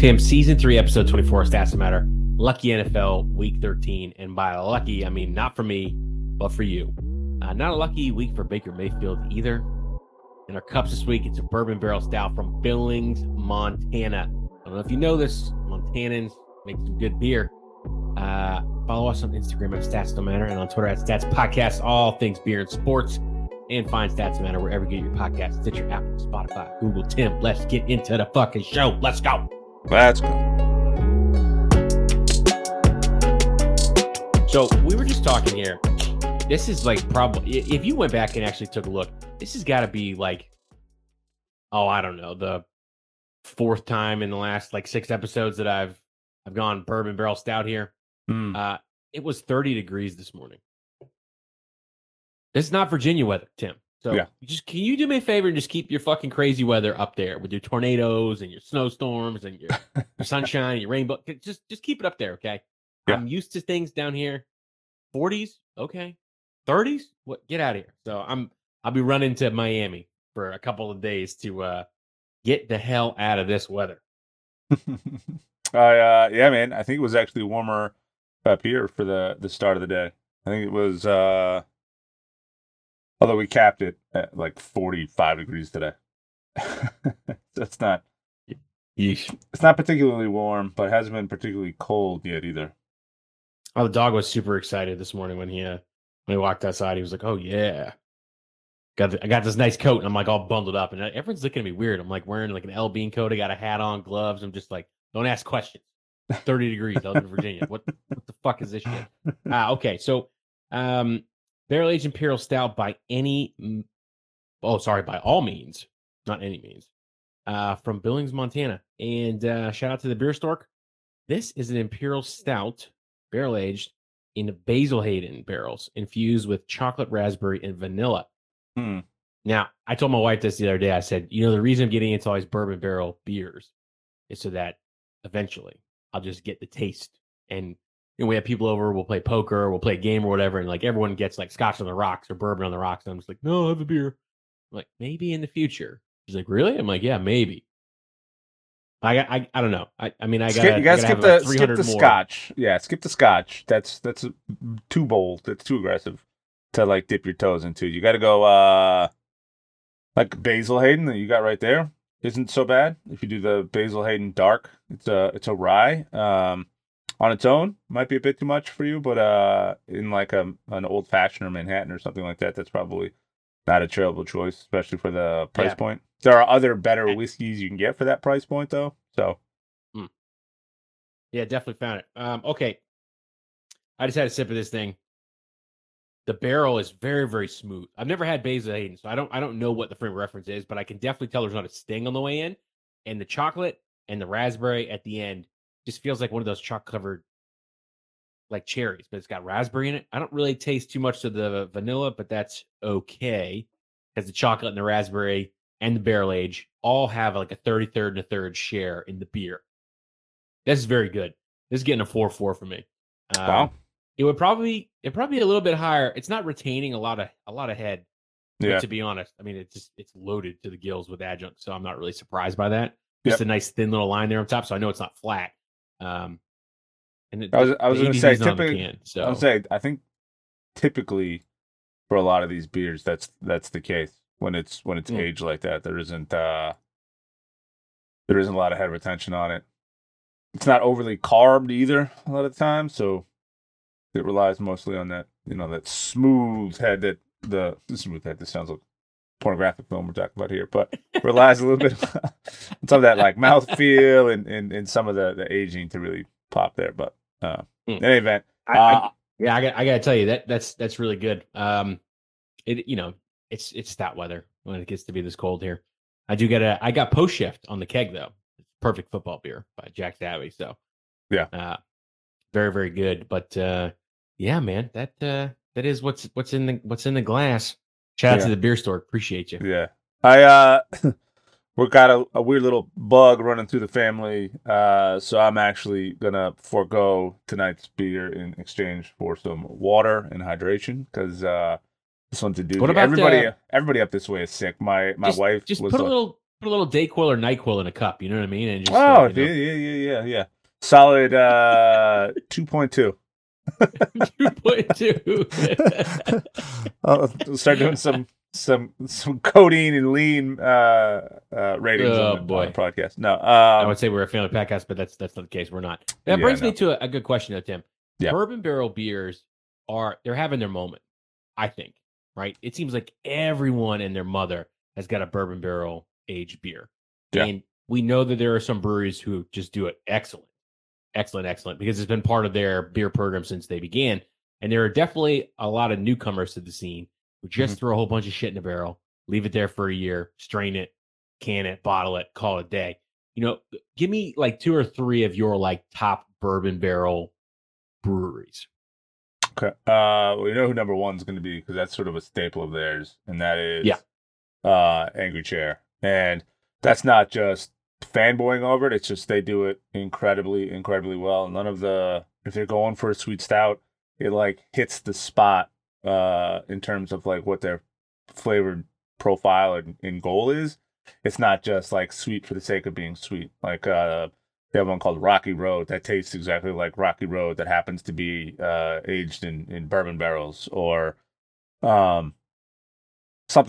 Tim, Season 3, Episode 24, Stats No Matter. Lucky NFL, Week 13. And by lucky, I mean not for me, but for you. Not a lucky week for Baker Mayfield either. In our cups this week, it's a bourbon barrel stout from Billings, Montana. I don't know if you know this, Montanans make some good beer. Follow us on Instagram at Stats No Matter and on Twitter at Stats Podcast, all things beer and sports. And find Stats No Matter wherever you get your podcasts. Stitcher, Apple, Spotify, Google. Tim, let's get into the fucking show. Let's go. Let's go. So we were just talking here. This is like probably, if you went back and actually took a look, this has got to be like, oh, I don't know, the fourth time in the last like six episodes that I've gone bourbon barrel stout here. It was 30 degrees this morning. This is not Virginia weather, Tim. So yeah. Just can you do me a favor and just keep your fucking crazy weather up there with your tornadoes and your snowstorms and your, your sunshine and your rainbow? Just keep it up there, okay? Yeah. I'm used to things down here. 40s, okay. 30s? What? Get out of here. So I'll be running to Miami for a couple of days to get the hell out of this weather. Yeah, man. I think it was actually warmer up here for the start of the day. I think it was, although we capped it at like 45 degrees today. That's not, yeesh. It's not particularly warm, but it hasn't been particularly cold yet either. Oh, the dog was super excited this morning when he walked outside. He was like, "Oh yeah, I got this nice coat," and I'm like all bundled up, and everyone's looking at me weird. I'm like wearing like an L Bean coat. I got a hat on, gloves. I'm just like, don't ask questions. 30 degrees out in Virginia. What the fuck is this shit? Okay, so barrel-aged imperial stout by all means, not any means, from Billings, Montana. And shout out to the Beer Stork. This is an imperial stout, barrel-aged in Basil Hayden barrels, infused with chocolate, raspberry, and vanilla. Now, I told my wife this the other day. I said, you know, the reason I'm getting into all these bourbon barrel beers is so that eventually I'll just get the taste, and we have people over, we'll play poker, we'll play a game or whatever, and like everyone gets like scotch on the rocks or bourbon on the rocks, and I'm just like, no, I have a beer. I'm like, maybe in the future. She's like, really? I'm like, yeah, maybe. I don't know. I gotta skip the scotch. Yeah, skip the scotch. That's too bold. That's too aggressive to like dip your toes into. You got to go like Basil Hayden that you got right there. Isn't so bad if you do the Basil Hayden dark. It's a rye on its own. Might be a bit too much for you, but in like an old fashioned or Manhattan or something like that, that's probably not a terrible choice, especially for the price point. There are other better whiskeys you can get for that price point, though. So, yeah, definitely found it. Okay, I just had a sip of this thing. The barrel is very, very smooth. I've never had Basil Hayden, so I don't know what the frame of reference is, but I can definitely tell there's not a sting on the way in. And the chocolate and the raspberry at the end just feels like one of those chocolate-covered like cherries, but it's got raspberry in it. I don't really taste too much of the vanilla, but that's okay because the chocolate and the raspberry and the barrel age all have like a 33rd and a third share in the beer. This is very good. This is getting a 4-4 for me. Wow. It'd probably be a little bit higher. It's not retaining a lot of head. Yeah. To be honest, I mean, it's loaded to the gills with adjunct, so I'm not really surprised by that. Just a nice thin little line there on top, so I know it's not flat. And I was going to say, I think typically for a lot of these beers, that's the case when it's aged like that. There isn't a lot of head retention on it. It's not overly carved either a lot of the time, so. It relies mostly on that, you know, that smooth head that the smooth head. This sounds like a pornographic film we're talking about here, but relies a little bit on some of that like mouthfeel and some of the aging to really pop there. But in any event, I gotta tell you that's really good. It's that weather when it gets to be this cold here. I got post shift on the keg though. Perfect football beer by Jack Savvy. So yeah, very very good, but. Yeah, man, that is what's in the glass. Shout out to the Beer Store. Appreciate you. Yeah, we got a weird little bug running through the family, so I'm actually gonna forego tonight's beer in exchange for some water and hydration because this one's a doozy. Everybody up this way is sick. My wife just was put a little put a little DayQuil or NyQuil in a cup. You know what I mean? And just, yeah. Solid 2.2. 2.2. I'll start doing some codeine and lean ratings on the podcast. No, I would say we're a family podcast, but that's not the case. We're not. That brings me to a good question, though, Tim. Yeah. Bourbon barrel beers they're having their moment, I think. Right? It seems like everyone and their mother has got a bourbon barrel aged beer, and we know that there are some breweries who just do it excellent, because it's been part of their beer program since they began. And there are definitely a lot of newcomers to the scene. We just throw a whole bunch of shit in a barrel, leave it there for a year, strain it, can it, bottle it, call it a day. You know, give me like two or three of your like top bourbon barrel breweries. Okay. We know who number one's going to be because that's sort of a staple of theirs. And that is Angry Chair. And that's not just fanboying over it. It's just they do it incredibly, incredibly well. None of the, if you're going for a sweet stout, it like hits the spot. In terms of like what their flavored profile and goal is. It's not just like sweet for the sake of being sweet. Like they have one called Rocky Road that tastes exactly like Rocky Road that happens to be aged in bourbon barrels or something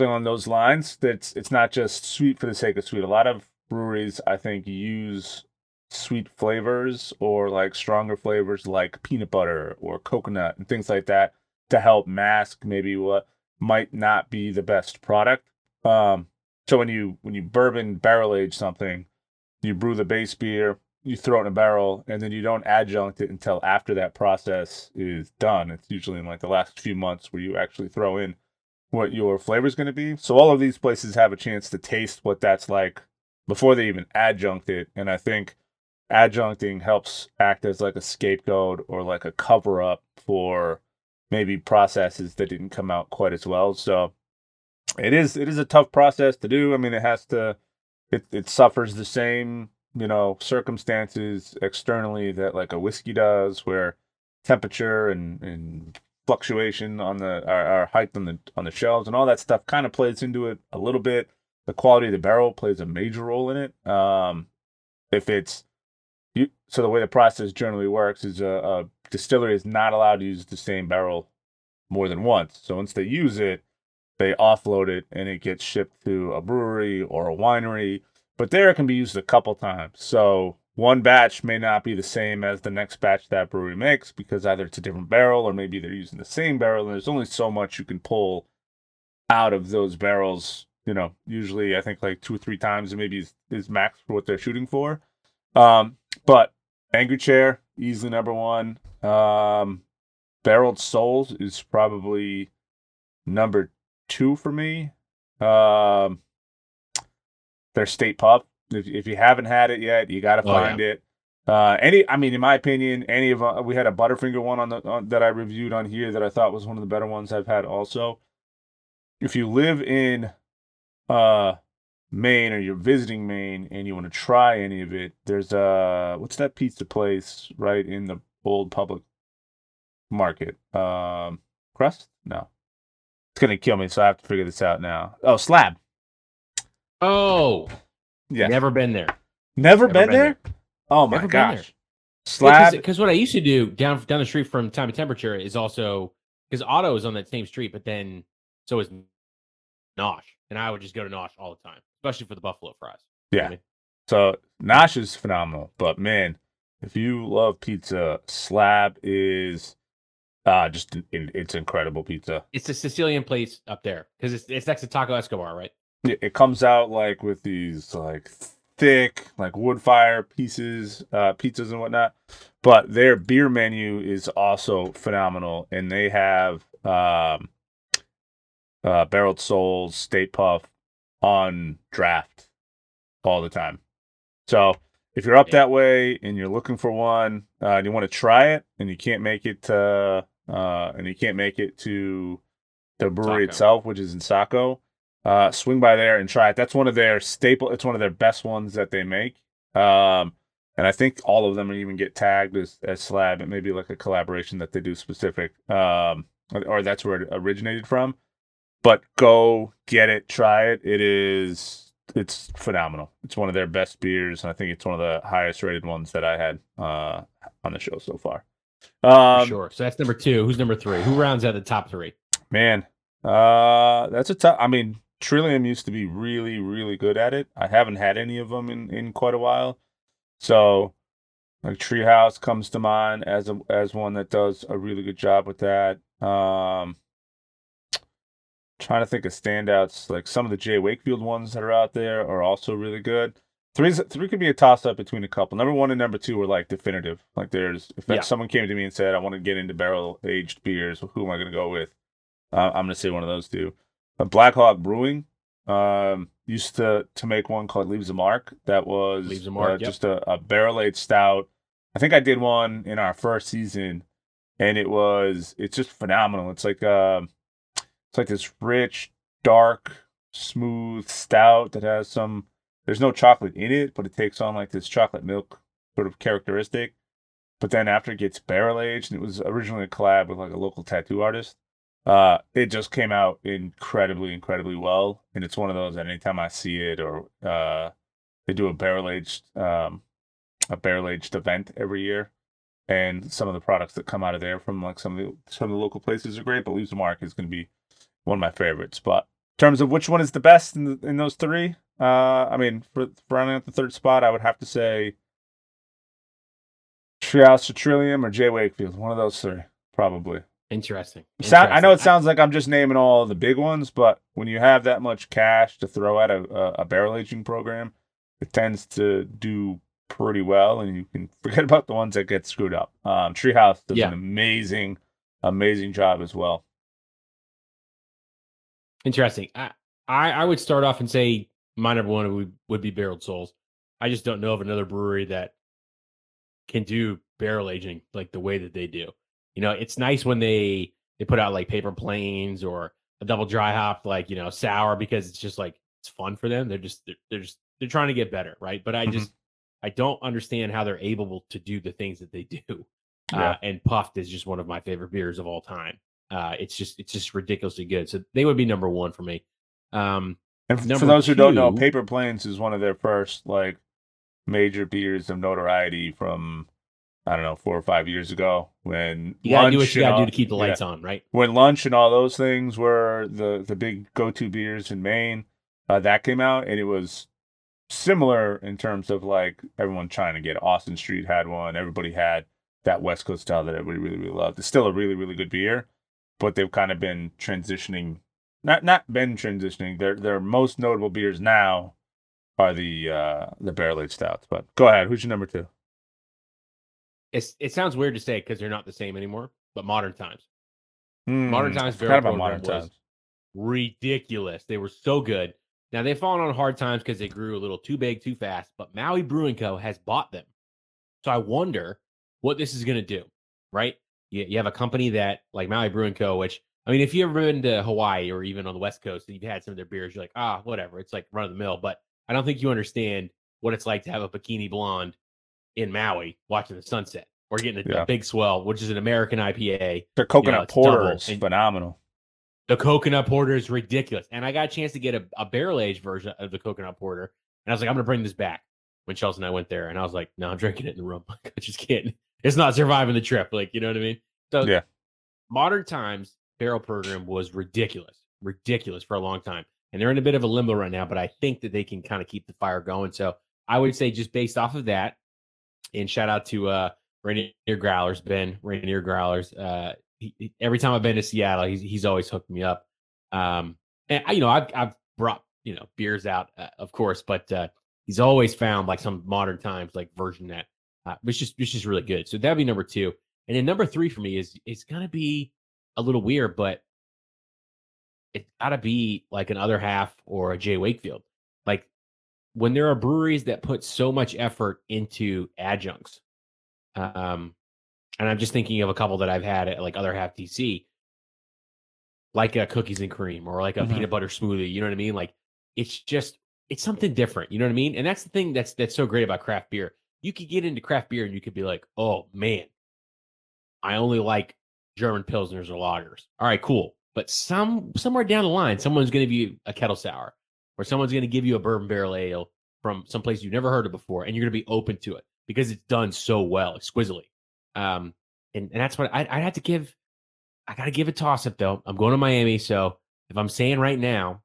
on those lines. That's it's not just sweet for the sake of sweet. A lot of breweries I think use sweet flavors or like stronger flavors like peanut butter or coconut and things like that to help mask maybe what might not be the best product. So when you bourbon barrel age something, you brew the base beer, you throw it in a barrel, and then you don't adjunct it until after that process is done. It's usually in like the last few months where you actually throw in what your flavor is going to be. So all of these places have a chance to taste what that's like before they even adjunct it. And I think adjuncting helps act as like a scapegoat or like a cover up for maybe processes that didn't come out quite as well. So it is a tough process to do. I mean, it suffers the same, you know, circumstances externally that like a whiskey does, where temperature and fluctuation on the our height on the shelves and all that stuff kind of plays into it a little bit. The quality of the barrel plays a major role in it. So the way the process generally works is a distillery is not allowed to use the same barrel more than once. So once they use it, they offload it and it gets shipped to a brewery or a winery. But there it can be used a couple times. So one batch may not be the same as the next batch that brewery makes because either it's a different barrel or maybe they're using the same barrel. And there's only so much you can pull out of those barrels. You know, usually I think like two or three times maybe is max for what they're shooting for. But Angry Chair, easily number one. Barreled Souls is probably number two for me. Their state pub. If you haven't had it yet, you got to find it. In my opinion, any of we had a Butterfinger one that I reviewed on here that I thought was one of the better ones I've had. Also, if you live in Maine or you're visiting Maine and you want to try any of it, there's what's that pizza place right in the old public market? Crust? No. It's going to kill me, so I have to figure this out now. Oh, Slab. Oh. Yeah. Never been there. Never been there? Oh, my gosh. Slab. Because what I used to do down the street from Time and Temperature is also, because Otto is on that same street, but then so is Nosh. And I would just go to Nosh all the time, especially for the buffalo fries. Yeah. You know what I mean? So Nosh is phenomenal. But, man, if you love pizza, Slab is it's incredible pizza. It's a Sicilian place up there because it's next to Taco Escobar, right? It comes out like with these like thick like wood fire pieces, pizzas and whatnot. But their beer menu is also phenomenal. And they have Barreled Souls, State Puff on draft all the time. So if you're up that way and you're looking for one and you want to try it and you can't make it to the brewery itself, which is in Saco, swing by there and try it. That's one of their staple. It's one of their best ones that they make. And I think all of them even get tagged as Slab. It may be like a collaboration that they do specific or that's where it originated from. But go get it, try it. It is it's phenomenal. It's one of their best beers, and I think it's one of the highest rated ones that I had on the show so far. Sure. So that's number two. Who's number three? Who rounds out the top three? Man, that's a tough. I mean, Trillium used to be really, really good at it. I haven't had any of them in quite a while. So, like, Treehouse comes to mind as one that does a really good job with that. Trying to think of standouts. Like, some of the Jay Wakefield ones that are out there are also really good. Three could be a toss-up between a couple. Number one and number two were, like, definitive. Like, there's someone came to me and said, I want to get into barrel-aged beers, who am I going to go with? I'm going to say one of those two. Black Hawk Brewing used to make one called Leaves a Mark. That was just a barrel-aged stout. I think I did one in our first season, and it's just phenomenal. It's like this rich, dark, smooth stout that has some... There's no chocolate in it, but it takes on like this chocolate milk sort of characteristic. But then after it gets barrel aged, and it was originally a collab with like a local tattoo artist, it just came out incredibly, incredibly well. And it's one of those that anytime I see it or they do a barrel aged event every year, and some of the products that come out of there from like some of the local places are great. But Leaves a Mark is going to be one of my favorites. But in terms of which one is the best in those three. I mean, for rounding out the third spot, I would have to say Treehouse or Trillium or Jay Wakefield. One of those three, probably. Interesting. I know it sounds like I'm just naming all the big ones, but when you have that much cash to throw at a barrel aging program, it tends to do pretty well, and you can forget about the ones that get screwed up. Treehouse does an amazing, amazing job as well. Interesting. I would start off and say my number one would be Barreled Souls. I just don't know of another brewery that can do barrel aging like the way that they do. You know, it's nice when they put out like paper planes or a double dry hop, like, you know, sour, because it's just like, it's fun for them. They're trying to get better. Right. But I don't understand how they're able to do the things that they do. Yeah. And Puffed is just one of my favorite beers of all time. It's just ridiculously good. So they would be number one for me. And for those who don't know, Paper Planes is one of their first like major beers of notoriety from, I don't know, 4 or 5 years ago when you gotta do what you gotta do to keep the lights on, right? When lunch and all those things were the big go-to beers in Maine, that came out, and it was similar in terms of like everyone trying to get. Austin Street had one. Everybody had that West Coast style that everybody really, really loved. It's still a really, really good beer, but they've kind of been transitioning. Not been transitioning. Their most notable beers now are the barrel aged stouts. But go ahead. Who's your number two? It sounds weird to say because they're not the same anymore. But Modern Times, Modern Times. Ridiculous. They were so good. Now they've fallen on hard times because they grew a little too big, too fast. But Maui Brewing Co. has bought them, so I wonder what this is going to do. Right? You have a company that like Maui Brewing Co., which, I mean, if you've ever been to Hawaii or even on the West Coast and you've had some of their beers, you're like, whatever. It's like run of the mill. But I don't think you understand what it's like to have a bikini blonde in Maui watching the sunset or getting a big swell, which is an American IPA. Their coconut porter is phenomenal. The coconut porter is ridiculous. And I got a chance to get a barrel-aged version of the coconut porter. And I was like, I'm going to bring this back when Chelsea and I went there. And I was like, no, I'm drinking it in the room. I just can't. It's not surviving the trip. Like, you know what I mean? So Modern Times barrel program was ridiculous for a long time, and they're in a bit of a limbo right now, but I think that they can kind of keep the fire going. So I would say just based off of that, and shout out to Rainier Growlers. He, every time I've been to Seattle, he's always hooked me up. And I, you know, I've brought, you know, beers out, of course, but he's always found like some Modern Times like version that was just really good. So that'd be number two. And then number three for me is it's gonna be a little weird, but it's got to be like an Other Half or a Jay Wakefield. Like when there are breweries that put so much effort into adjuncts, and I'm just thinking of a couple that I've had at like Other Half DC, like a cookies and cream or like a peanut butter smoothie. You know what I mean? Like it's something different. You know what I mean? And that's the thing that's so great about craft beer. You could get into craft beer and you could be like, oh man, I only like German Pilsners or lagers. All right, cool. But somewhere down the line, someone's going to be a kettle sour. where someone's going to give you a bourbon barrel ale from someplace you've never heard of before, and you're going to be open to it because it's done so well, exquisitely. And that's what I'd have to give. I got to give a toss up, though. I'm going to Miami. So if I'm saying right now,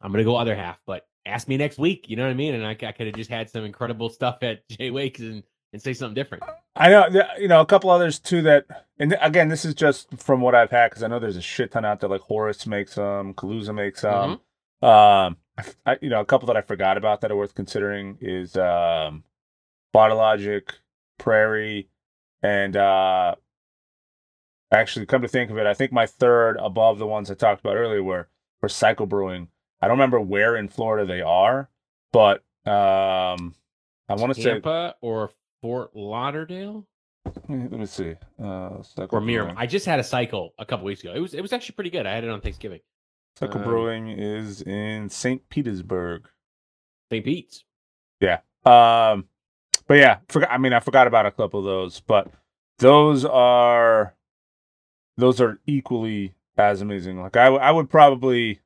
I'm going to go other half, but ask me next week. You know what I mean? And I could have just had some incredible stuff at Jay Wake's and say something different. I know, you know, a couple others too that, and again, this is just from what I've had, because I know there's a shit ton out there. Like Horace makes them, Kaluza makes them. Mm-hmm. I, you know, a couple that I forgot about that are worth considering is Bottlelogic, Prairie, and actually, come to think of it, I think my third above the ones I talked about earlier were Cycle Brewing. I don't remember where in Florida they are, but I want to say Tampa or Fort Lauderdale. Let me see. Or Miramar. I just had a cycle a couple weeks ago. It was actually pretty good. I had it on Thanksgiving. Cycle Brewing is in St. Petersburg. St. Pete's. Yeah. But yeah, I forgot about a couple of those, but those are equally as amazing. Like I would probably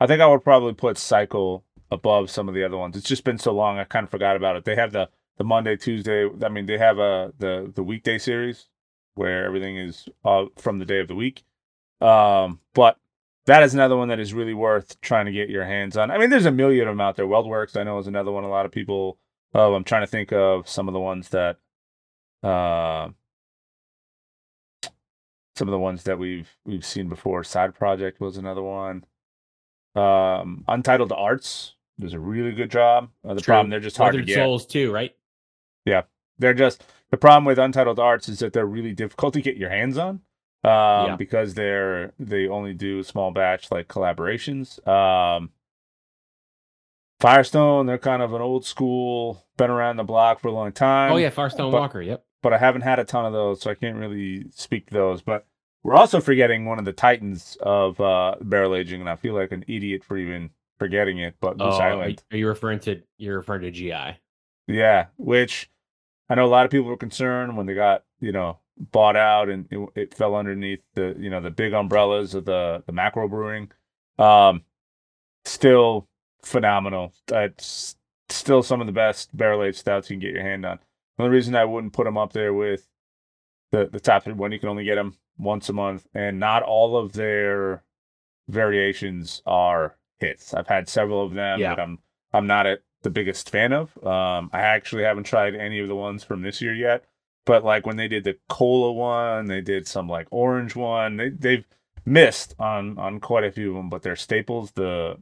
put Cycle above some of the other ones. It's just been so long, I kind of forgot about it. They have the Monday, Tuesday. I mean, they have the weekday series where everything is from the day of the week. But that is another one that is really worth trying to get your hands on. I mean, there's a million of them out there. Weldworks, I know, is another one. A lot of people. I'm trying to think of some of the ones that, we've seen before. Side Project was another one. Untitled Arts does a really good job. Problem they're just hard to get. Barreled Souls too, right? Yeah, they're just the problem with Untitled Arts is that they're really difficult to get your hands on. Because they only do small batch like collaborations. Firestone, they're kind of an old school, been around the block for a long time. Oh yeah, Firestone Walker, yep. But I haven't had a ton of those, so I can't really speak to those. But we're also forgetting one of the titans of barrel aging, and I feel like an idiot for even forgetting it. But Goose Island. Are you referring to GI? Yeah, which I know a lot of people were concerned when they got bought out, and it fell underneath the big umbrellas of the macro brewing. Still phenomenal. It's still some of the best barrel aged stouts you can get your hand on. The only reason I wouldn't put them up there with the top three, when you can only get them once a month, and not all of their variations are hits. I've had several of them that I'm not the biggest fan of. I actually haven't tried any of the ones from this year yet. But like when they did the cola one, they did some like orange one. They've missed on quite a few of them, but they're staples. The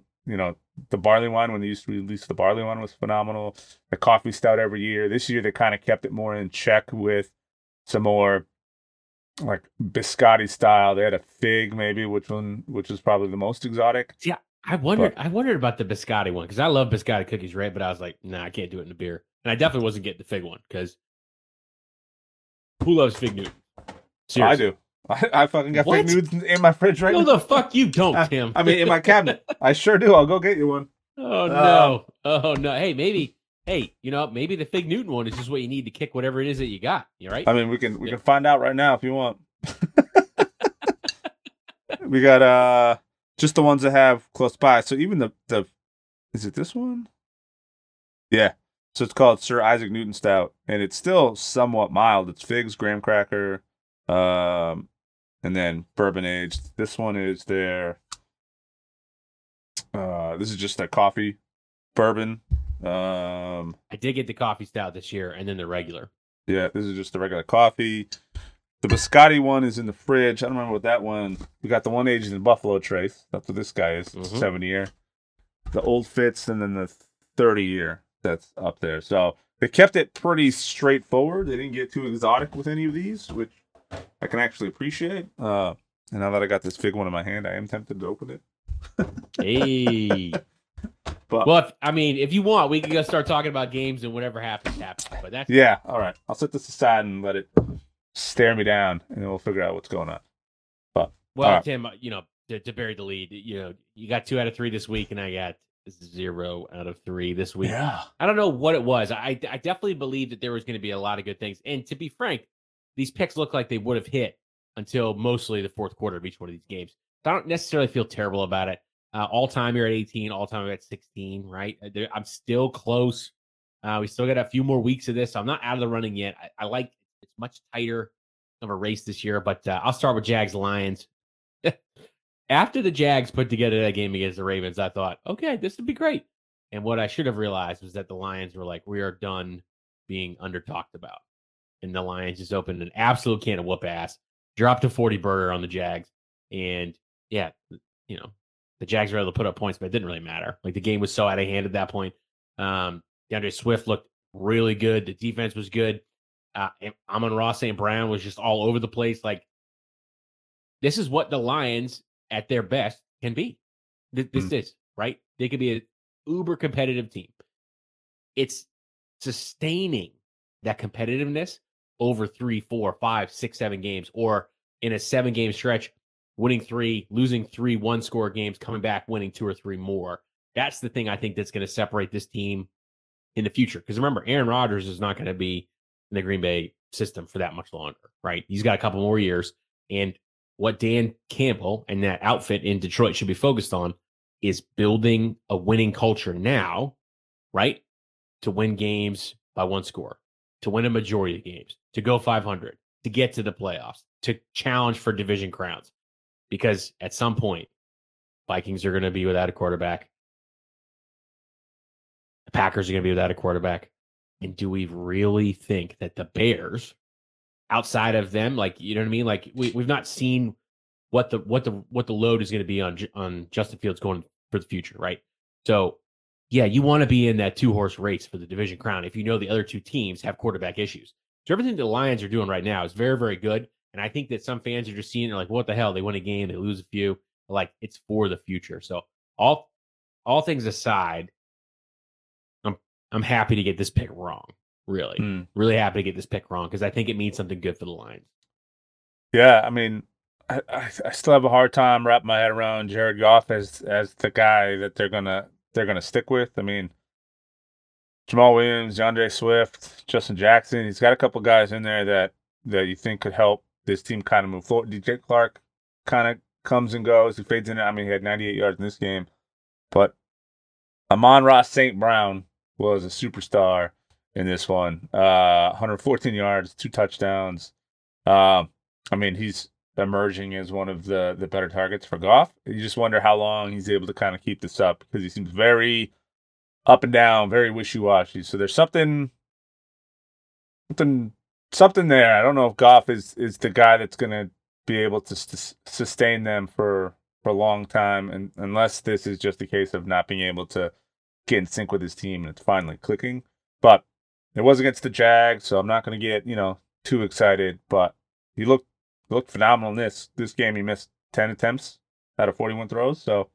barley wine, when they used to release the barley wine, was phenomenal. The coffee stout every year. This year they kind of kept it more in check with some more like biscotti style. They had a fig maybe, which was probably the most exotic. Yeah, I wondered about the biscotti one because I love biscotti cookies, right? But I was like, nah, I can't do it in a beer, and I definitely wasn't getting the fig one because. Who loves fig Newton? Seriously. I do. I fucking got fig Newtons in my fridge right now. No, the fuck you don't, Tim. I mean, in my cabinet. I sure do. I'll go get you one. Oh, no. Oh, no. Hey, maybe the fig Newton one is just what you need to kick whatever it is that you got. You right? I mean, we can find out right now if you want. We got just the ones that have close by. So even the is it this one? Yeah. So it's called Sir Isaac Newton Stout, and it's still somewhat mild. It's figs, graham cracker, and then bourbon aged. This one is their. This is just their coffee bourbon. I did get the coffee stout this year, and then the regular. Yeah, this is just the regular coffee. The biscotti one is in the fridge. I don't remember what that one. We got the one aged in Buffalo Trace. That's what this guy is. Mm-hmm. 7 year. The old fits, and then the 30 year. That's up there. So they kept it pretty straightforward. They didn't get too exotic with any of these, which I can actually appreciate. And now that I got this fig one in my hand, I am tempted to open it. Hey. But, if you want, we can go start talking about games and whatever happens. But that's all right. I'll set this aside and let it stare me down, and then we'll figure out what's going on. But Tim, to bury the lead, you got 2 out of 3 this week, and I got 0 out of 3 this week. Yeah. I don't know what it was. I definitely believed that there was going to be a lot of good things. And to be frank, these picks look like they would have hit until mostly the fourth quarter of each one of these games. So I don't necessarily feel terrible about it. All time, you're at 18. All time, you're at 16, right? I'm still close. We still got a few more weeks of this. So I'm not out of the running yet. I like it's much tighter of a race this year, but I'll start with Jags Lions. After the Jags put together that game against the Ravens, I thought, okay, this would be great. And what I should have realized was that the Lions were like, we are done being under-talked about. And the Lions just opened an absolute can of whoop-ass, dropped a 40-burger on the Jags. And, yeah, you know, the Jags were able to put up points, but it didn't really matter. Like, the game was so out of hand at that point. DeAndre Swift looked really good. The defense was good. Amon-Ra St. Brown was just all over the place. Like, this is what the Lions at their best can be. This is, right? They could be an uber competitive team. It's sustaining that competitiveness over 3, 4, 5, 6, 7 games, or in a 7-game stretch, winning 3, losing 3 one-score games, coming back, winning 2 or 3 more. That's the thing I think that's going to separate this team in the future. Because remember, Aaron Rodgers is not going to be in the Green Bay system for that much longer, right? He's got a couple more years. And what Dan Campbell and that outfit in Detroit should be focused on is building a winning culture now, right? To win games by one score, to win a majority of games, to go 500, to get to the playoffs, to challenge for division crowns. Because at some point, Vikings are going to be without a quarterback. The Packers are going to be without a quarterback. And do we really think that the Bears, outside of them, like, you know what I mean? Like, we've not seen what the load is going to be on Justin Fields going for the future, right? So, yeah, you want to be in that 2-horse race for the division crown if you know the other two teams have quarterback issues. So everything the Lions are doing right now is very, very good. And I think that some fans are just seeing it like, what the hell? They win a game, they lose a few. Like, it's for the future. So all things aside, I'm happy to get this pick wrong, really. Really happy to get this pick wrong because I think it means something good for the Lions. Yeah, I mean, I still have a hard time wrapping my head around Jared Goff as the guy that they're gonna stick with. I mean, Jamal Williams, DeAndre Swift, Justin Jackson, he's got a couple guys in there that you think could help this team kind of move forward. DJ Clark kind of comes and goes. He fades in. I mean, he had 98 yards in this game. But Amon-Ra St. Brown was a superstar in this one. 114 yards, 2 touchdowns. I mean, he's emerging as one of the better targets for Goff. You just wonder how long he's able to kind of keep this up because he seems very up and down, very wishy-washy. So there's something there. I don't know if Goff is the guy that's going to be able to sustain them for a long time, and unless this is just a case of not being able to get in sync with his team and it's finally clicking. But it was against the Jags, so I'm not going to get, too excited. But he looked phenomenal in this game. He missed 10 attempts out of 41 throws, so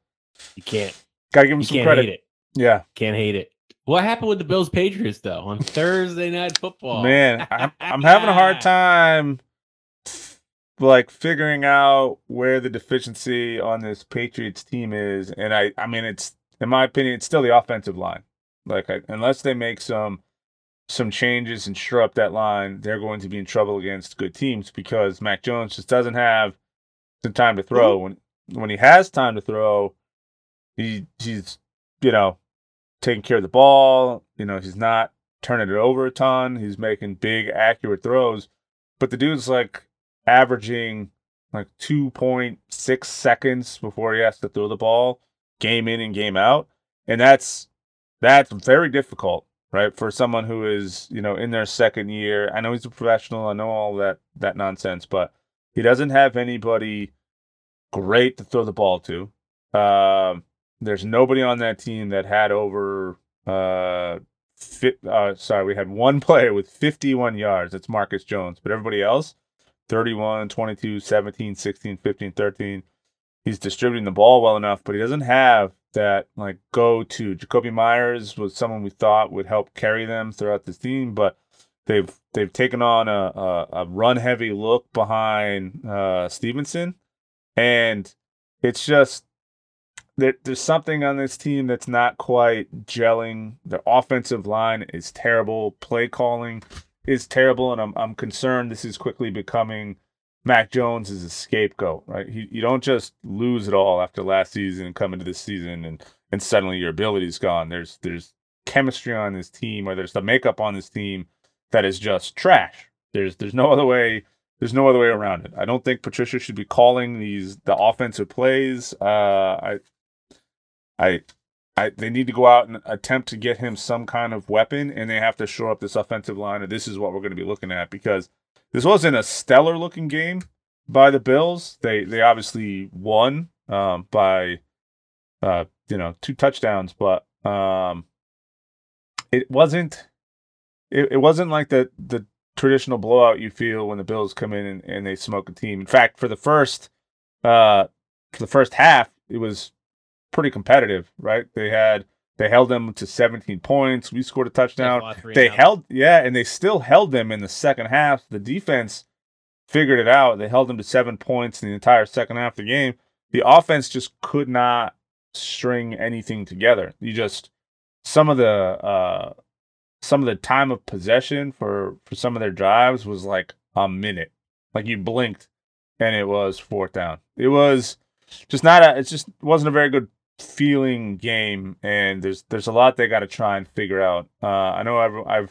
you can't. Got to give him some credit. Hate it. Yeah. Can't hate it. What happened with the Bills Patriots though on Thursday Night Football? Man, I'm having a hard time like figuring out where the deficiency on this Patriots team is, and I mean, it's in my opinion, it's still the offensive line. Like, unless they make some changes and shore up that line, they're going to be in trouble against good teams because Mac Jones just doesn't have the time to throw. When he has time to throw, he's taking care of the ball, he's not turning it over a ton. He's making big, accurate throws, but the dude's like averaging like 2.6 seconds before he has to throw the ball, game in and game out, and that's very difficult, right, for someone who is in their second year. I know he's a professional. I know all that nonsense, but he doesn't have anybody great to throw the ball to. There's nobody on that team that had over we had one player with 51 yards. That's Marcus Jones. But everybody else, 31, 22, 17, 16, 15, 13. He's distributing the ball well enough, but he doesn't have that like go-to. Jacoby Myers was someone we thought would help carry them throughout this team, but they've taken on a run-heavy look behind Stevenson. And it's just there's something on this team that's not quite gelling. The offensive line is terrible. Play calling is terrible, and I'm concerned this is quickly becoming Mac Jones is a scapegoat, right? You don't just lose it all after last season and come into this season and suddenly your ability's gone. There's chemistry on this team, or there's the makeup on this team that is just trash. There's no other way around it. I don't think Patricia should be calling the offensive plays. They need to go out and attempt to get him some kind of weapon, and they have to shore up this offensive line, or this is what we're going to be looking at, because this wasn't a stellar-looking game by the Bills. They obviously won by 2 touchdowns, but it wasn't like the traditional blowout you feel when the Bills come in and they smoke a team. In fact, for the first half, it was pretty competitive, right? They held them to 17 points. We scored a touchdown. They still held them in the second half. The defense figured it out. They held them to 7 points in the entire second half of the game. The offense just could not string anything together. You just some of the time of possession for some of their drives was like a minute. Like you blinked and it was 4th down. It was just wasn't a very good feeling game, and there's a lot they got to try and figure out. I know I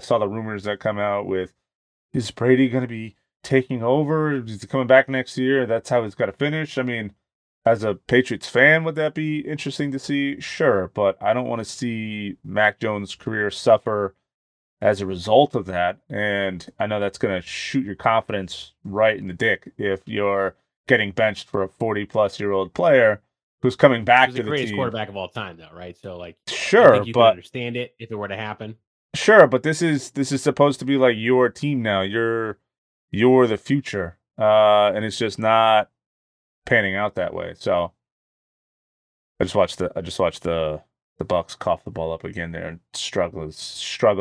saw the rumors that come out with, is Brady going to be taking over? Is he coming back next year? That's how he's got to finish. I mean, as a Patriots fan, would that be interesting to see? Sure, but I don't want to see Mac Jones' career suffer as a result of that, and I know that's going to shoot your confidence right in the dick if you're getting benched for a 40-plus-year-old player who's coming back to the team. He's the greatest quarterback of all time, though, right? So, like, sure, I think you can understand it if it were to happen. Sure, but this is supposed to be like your team now. You're the future, and it's just not panning out that way. So, I just watched the Bucs cough the ball up again there and struggle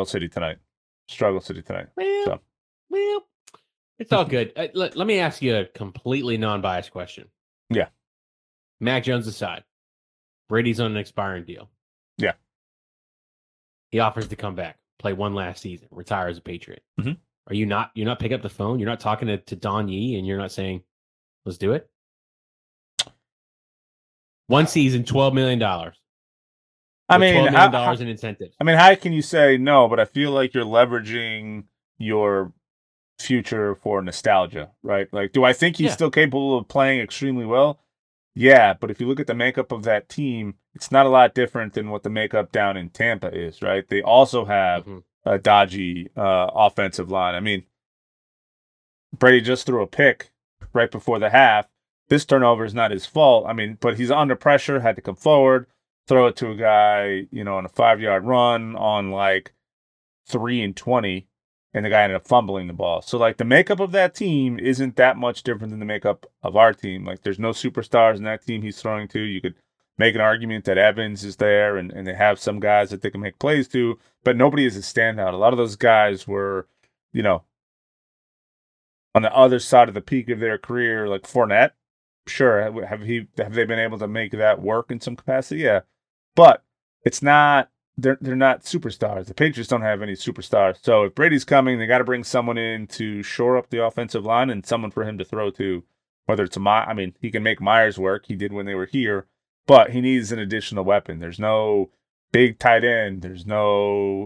city tonight. Well, it's all good. Let me ask you a completely non-biased question. Yeah. Mac Jones aside, Brady's on an expiring deal. Yeah. He offers to come back, play one last season, retire as a Patriot. Mm-hmm. Are you not? You're not picking up the phone. You're not talking to Don Yee, and you're not saying, "Let's do it." One season, $12 million. I mean, $12 million in incentives. I mean, how can you say no? But I feel like you're leveraging your future for nostalgia, right? Like, do I think he's still capable of playing extremely well? Yeah, but if you look at the makeup of that team, it's not a lot different than what the makeup down in Tampa is, right? They also have a dodgy offensive line. I mean, Brady just threw a pick right before the half. This turnover is not his fault. I mean, but he's under pressure, had to come forward, throw it to a guy, on a 5-yard run on like 3 and 20, and the guy ended up fumbling the ball. So, like, the makeup of that team isn't that much different than the makeup of our team. Like, there's no superstars in that team he's throwing to. You could make an argument that Evans is there, and they have some guys that they can make plays to, but nobody is a standout. A lot of those guys were, on the other side of the peak of their career, like Fournette. Sure, have they been able to make that work in some capacity? Yeah, but it's not. They're not superstars. The Patriots don't have any superstars. So if Brady's coming, they got to bring someone in to shore up the offensive line and someone for him to throw to. Whether it's he can make Myers work. He did when they were here, but he needs an additional weapon. There's no big tight end. There's no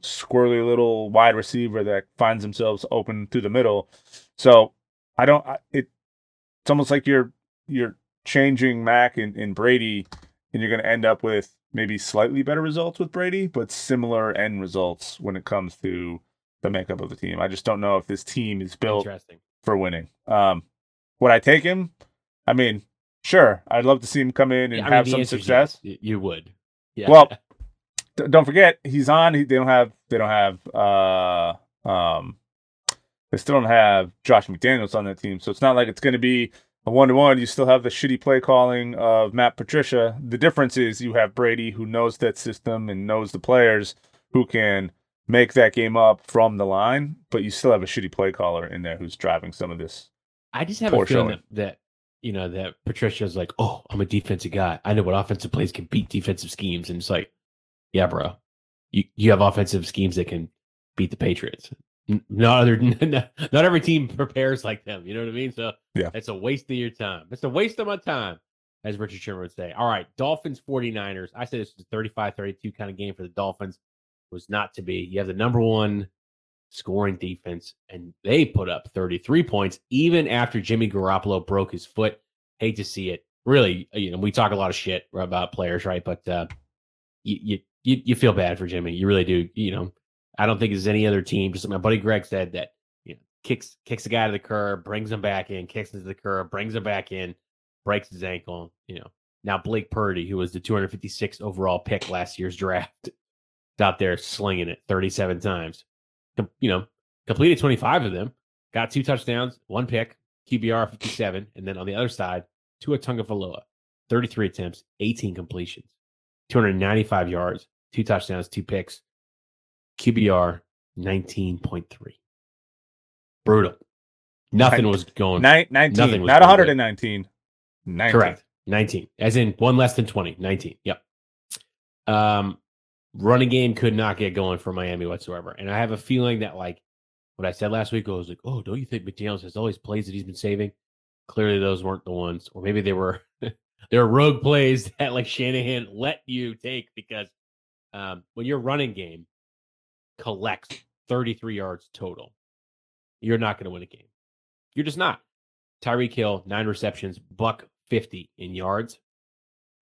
squirrely little wide receiver that finds themselves open through the middle. So I don't. It's almost like you're changing Mac and Brady, and you're going to end up with maybe slightly better results with Brady, but similar end results when it comes to the makeup of the team. I just don't know if this team is built for winning. Would I take him? I mean, sure. I'd love to see him come in and have some success. Yes, you would. Yeah. Well, don't forget he's on. They still don't have Josh McDaniels on that team, so it's not like it's going to be a 1-to-1. You still have the shitty play calling of Matt Patricia. The difference is you have Brady, who knows that system and knows the players, who can make that game up from the line, but you still have a shitty play caller in there who's driving some of this. I just have a feeling that Patricia's like, oh, I'm a defensive guy. I know what offensive plays can beat defensive schemes. And it's like, yeah, bro, you have offensive schemes that can beat the Patriots. Not every team prepares like them. You know what I mean? So yeah, it's a waste of your time. It's a waste of my time, as Richard Sherman would say. All right, Dolphins, 49ers. I said this was a 35-32 kind of game for the Dolphins. It was not to be. You have the number one scoring defense, and they put up 33 points even after Jimmy Garoppolo broke his foot. Hate to see it. Really, you know, we talk a lot of shit about players, right? But you feel bad for Jimmy. You really do. You know, I don't think there's any other team. Just like my buddy Greg said, that you know, kicks the guy to the curb, brings him back in, kicks him to the curb, brings him back in, breaks his ankle. You know, now Blake Purdy, who was the 256th overall pick last year's draft, is out there slinging it 37 times. You know, completed 25 of them, got 2 touchdowns, 1 pick, QBR 57, and then on the other side, Tua Tagovailoa, 33 attempts, 18 completions, 295 yards, 2 touchdowns, 2 picks. QBR 19.3. Brutal. Nothing was going. 19. Was not 119. 19. Correct. 19. As in one less than 20. 19. Yep. Running game could not get going for Miami whatsoever. And I have a feeling that, like, what I said last week, I was like, oh, don't you think McDaniels has all these plays that he's been saving? Clearly those weren't the ones. Or maybe they were they're rogue plays that, like, Shanahan let you take because when your running game collects 33 yards total, you're not going to win a game. You're just not. Tyreek Hill, 9 receptions, $150 in yards,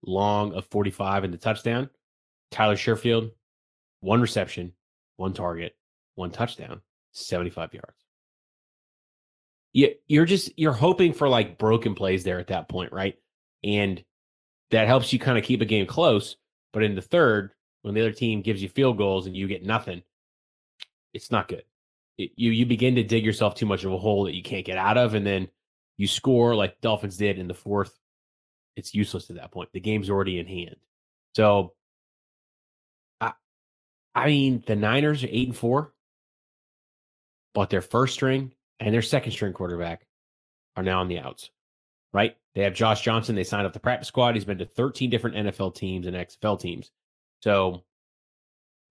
long of 45 in the touchdown. Tyler Sherfield, 1 reception, 1 target, 1 touchdown, 75 yards. You're hoping for, like, broken plays there at that point, right? And that helps you kind of keep a game close. But in the third, when the other team gives you field goals and you get nothing, it's not good. You begin to dig yourself too much of a hole that you can't get out of, and then you score like Dolphins did in the fourth. It's useless at that point. The game's already in hand. So, I mean, the Niners are 8-4, but their first string and their second string quarterback are now on the outs, right? They have Josh Johnson. They signed up the practice squad. He's been to 13 different NFL teams and XFL teams. So,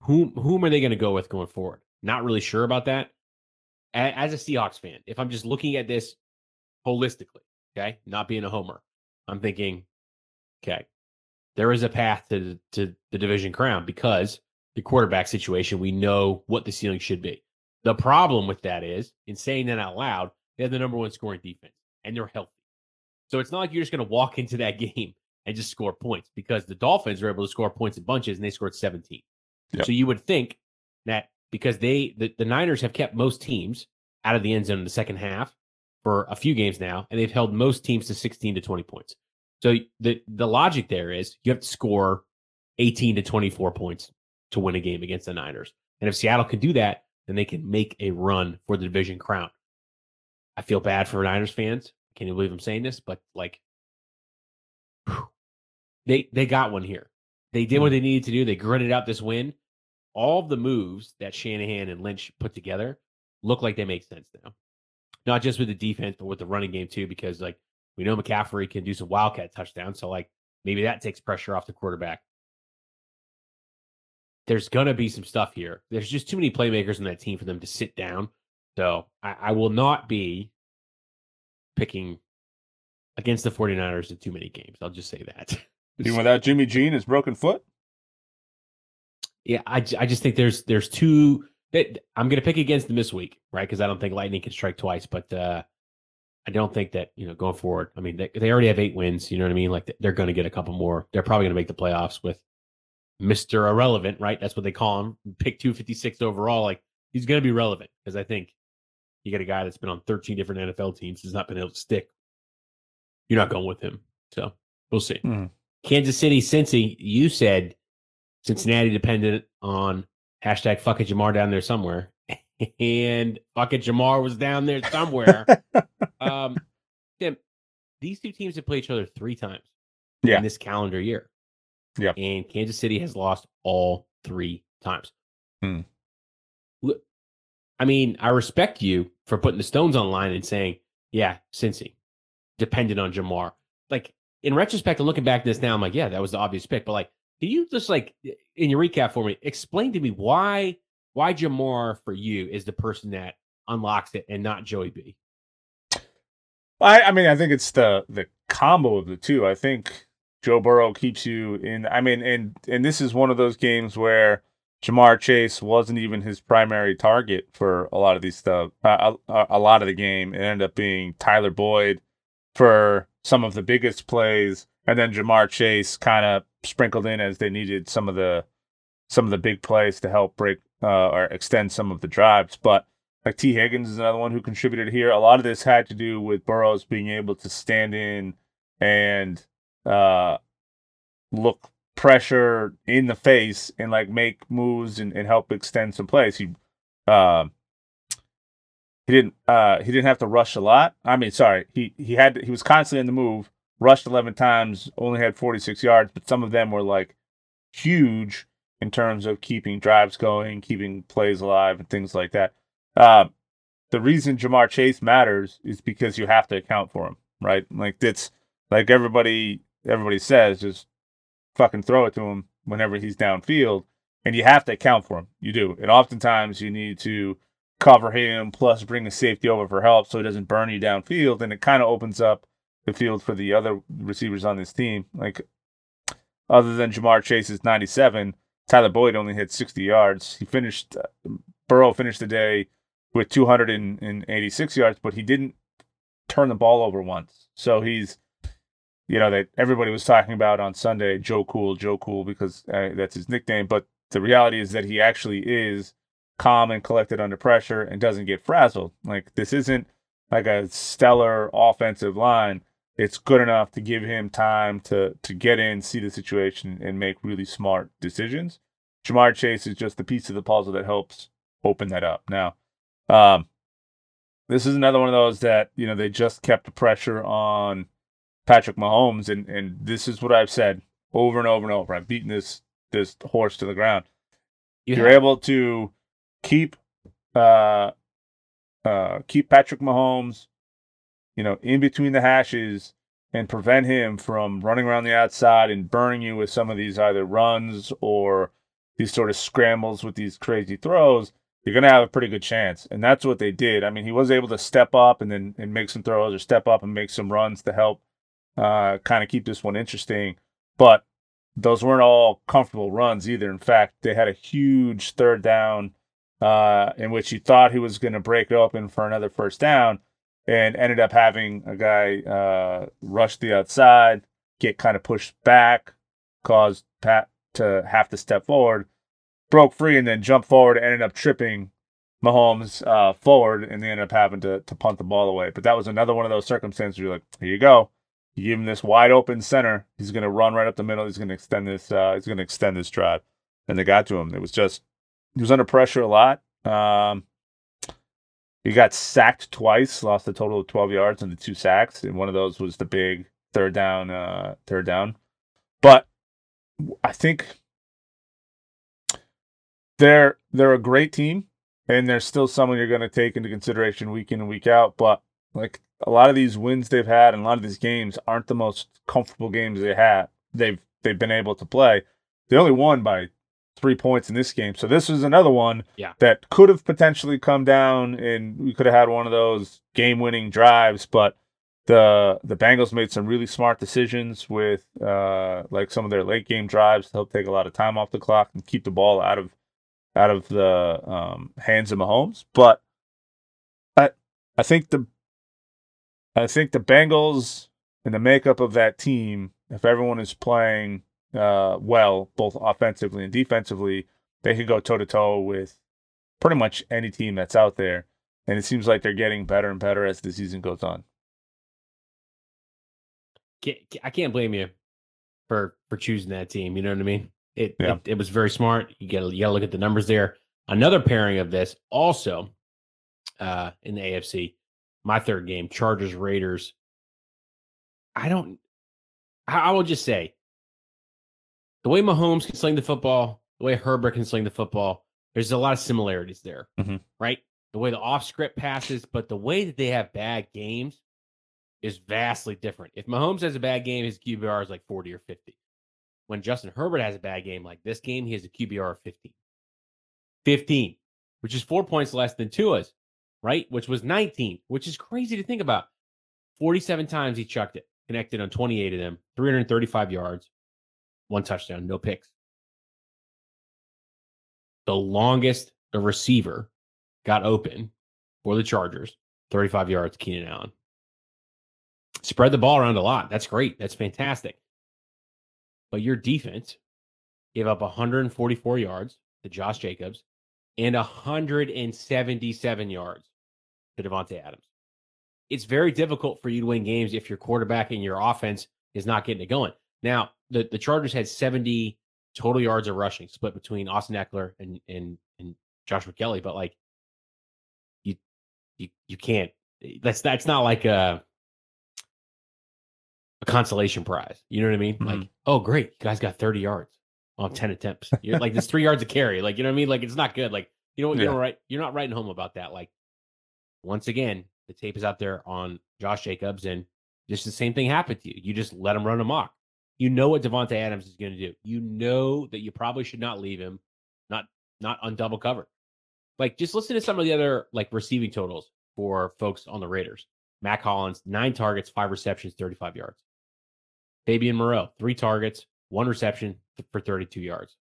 whom are they going to go with going forward? Not really sure about that. As a Seahawks fan, if I'm just looking at this holistically, okay, not being a homer, I'm thinking, okay, there is a path to the division crown because the quarterback situation, we know what the ceiling should be. The problem with that is, in saying that out loud, they have the number one scoring defense, and they're healthy. So it's not like you're just going to walk into that game and just score points, because the Dolphins were able to score points in bunches, and they scored 17. Yep. So you would think that because the Niners have kept most teams out of the end zone in the second half for a few games now, and they've held most teams to 16 to 20 points. So the logic there is you have to score 18 to 24 points to win a game against the Niners. And if Seattle can do that, then they can make a run for the division crown. I feel bad for Niners fans. Can you believe I'm saying this? But, like, they got one here. They did what they needed to do. They gritted out this win. All of the moves that Shanahan and Lynch put together look like they make sense now. Not just with the defense, but with the running game too, because, like, we know McCaffrey can do some wildcat touchdowns. So, like, maybe that takes pressure off the quarterback. There's going to be some stuff here. There's just too many playmakers on that team for them to sit down. So I will not be picking against the 49ers in too many games. I'll just say that. Even without Jimmy G and his broken foot? Yeah, I just think there's two. I'm going to pick against them this week, right? Because I don't think lightning can strike twice. But I don't think that, you know, going forward, I mean, they already have 8 wins. You know what I mean? Like, they're going to get a couple more. They're probably going to make the playoffs with Mr. Irrelevant, right? That's what they call him. Pick 256 overall. Like, he's going to be relevant because I think you get a guy that's been on 13 different NFL teams, has not been able to stick. You're not going with him. So we'll see. Kansas City, Cincy, you said Cincinnati depended on hashtag fuck it Jamar down there somewhere. And fuck it Jamar was down there somewhere. Tim, these two teams have played each other 3 times in this calendar year. Yeah. And Kansas City has lost all 3 times. Look, I mean, I respect you for putting the stones online and saying, yeah, Cincy depended on Jamar. Like, in retrospect and looking back at this now, I'm like, yeah, that was the obvious pick. But, like, can you just, like, in your recap for me, explain to me why why Jamar for you is the person that unlocks it and not Joey B? I mean, I think it's the combo of the two. I think Joe Burrow keeps you in. I mean, and this is one of those games where Jamar Chase wasn't even his primary target for a lot of these stuff. A lot of the game, it ended up being Tyler Boyd for some of the biggest plays, and then Jamar Chase kind of sprinkled in as they needed some of the big plays to help break or extend some of the drives. But like T. Higgins is another one who contributed here. A lot of this had to do with Burrows being able to stand in and look pressure in the face and like make moves and help extend some plays. He didn't have to rush a lot. I mean, sorry, he was constantly in the move. Rushed 11 times, only had 46 yards, but some of them were like huge in terms of keeping drives going, keeping plays alive, and things like that. The reason Jamar Chase matters is because you have to account for him, right? Like that's like everybody says, just fucking throw it to him whenever he's downfield, and you have to account for him. You do, and oftentimes you need to cover him plus bring a safety over for help so he doesn't burn you downfield, and it kind of opens up the field for the other receivers on this team. Like other than Jamar Chase's 97, Tyler Boyd only hit 60 yards. Burrow finished the day with 286 yards, but he didn't turn the ball over once. So he's, you know, that everybody was talking about on Sunday, Joe Cool, because that's his nickname. But the reality is that he actually is calm and collected under pressure and doesn't get frazzled. Like this isn't like a stellar offensive line. It's good enough to give him time to get in, see the situation, and make really smart decisions. Jamar Chase is just the piece of the puzzle that helps open that up. Now, this is another one of those that, you know, they just kept the pressure on Patrick Mahomes, and this is what I've said over and over and over. I've beaten this horse to the ground. Yeah. You're able to keep Patrick Mahomes, you know, in between the hashes and prevent him from running around the outside and burning you with some of these either runs or these sort of scrambles with these crazy throws, you're going to have a pretty good chance. And that's what they did. I mean, he was able to step up and then and make some throws or step up and make some runs to help kind of keep this one interesting. But those weren't all comfortable runs either. In fact, they had a huge third down in which he thought he was going to break it open for another first down and ended up having a guy rush the outside, get kind of pushed back, caused Pat to have to step forward, broke free, and then jumped forward and ended up tripping Mahomes forward, and they ended up having to punt the ball away. But that was another one of those circumstances where you're like, here you go. You give him this wide open center. He's going to run right up the middle. He's going to extend this He's going to extend this drive. And they got to him. It was just... He was under pressure a lot. He got sacked twice, lost a total of 12 yards on the two sacks, and one of those was the big third down. But I think they're a great team, and they're still someone you're going to take into consideration week in and week out. But like a lot of these wins they've had and a lot of these games aren't the most comfortable games they had. They've been able to play. They only won by 3 points in this game. So this was another one that could have potentially come down and we could have had one of those game-winning drives, but the Bengals made some really smart decisions with like some of their late-game drives to help take a lot of time off the clock and keep the ball out of the hands of Mahomes. But I think the Bengals and the makeup of that team, if everyone is playing well, both offensively and defensively, they could go toe-to-toe with pretty much any team that's out there. And it seems like they're getting better and better as the season goes on. I can't blame you for choosing that team. You know what I mean? It was very smart. You gotta look at the numbers there. Another pairing of this also in the AFC, my third game, Chargers-Raiders. I will just say, the way Mahomes can sling the football, the way Herbert can sling the football, there's a lot of similarities there, right? The way the off-script passes, but the way that they have bad games is vastly different. If Mahomes has a bad game, his QBR is like 40 or 50. When Justin Herbert has a bad game like this game, he has a QBR of 15. which is 4 points less than Tua's, right? Which was 19, which is crazy to think about. 47 times he chucked it, connected on 28 of them, 335 yards, one touchdown, no picks. The longest the receiver got open for the Chargers, 35 yards, Keenan Allen. Spread the ball around a lot. That's great. That's fantastic. But your defense gave up 144 yards to Josh Jacobs and 177 yards to Devontae Adams. It's very difficult for you to win games if your quarterback and your offense is not getting it going. Now, the Chargers had 70 total yards of rushing split between Austin Eckler and Josh McKelley, but like you can't. That's not like a consolation prize. You know what I mean? Mm-hmm. Like, oh great, you guys got 30 yards on 10 attempts. You're like, there's 3 yards a carry. Like, you know what I mean? Like, it's not good. Like, you know what? You're not writing home about that. Like, once again, the tape is out there on Josh Jacobs, and just the same thing happened to you. You just let him run amok. You know what Devontae Adams is going to do. You know that you probably should not leave him, not on double cover. Like, just listen to some of the other like receiving totals for folks on the Raiders. Mac Hollins, 9 targets, 5 receptions, 35 yards. Fabian Moreau, 3 targets, 1 reception for 32 yards.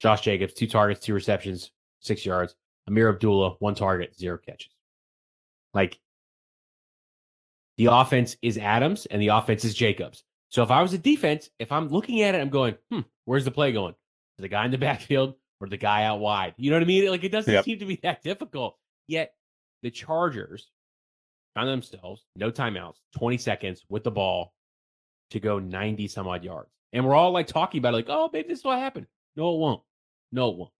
Josh Jacobs, 2 targets, 2 receptions, 6 yards. Amir Abdullah, 1 target, 0 catches. Like, the offense is Adams and the offense is Jacobs. So if I was a defense, if I'm looking at it, I'm going, where's the play going? To the guy in the backfield or the guy out wide? You know what I mean? Like, it doesn't seem to be that difficult. Yet the Chargers found themselves, no timeouts, 20 seconds with the ball to go 90 some odd yards. And we're all like talking about it, like, oh, maybe this will happen. No, it won't. No, it won't.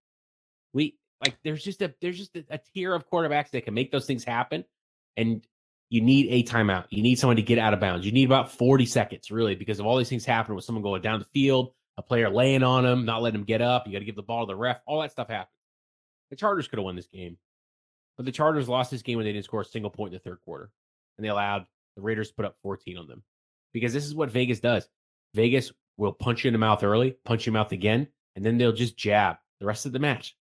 We like, there's just a tier of quarterbacks that can make those things happen. And you need a timeout. You need someone to get out of bounds. You need about 40 seconds, really, because of all these things happening with someone going down the field, a player laying on him, not letting him get up. You got to give the ball to the ref. All that stuff happens. The Chargers could have won this game, but the Chargers lost this game when they didn't score a single point in the third quarter, and they allowed the Raiders to put up 14 on them, because this is what Vegas does. Vegas will punch you in the mouth early, punch you in the mouth again, and then they'll just jab the rest of the match.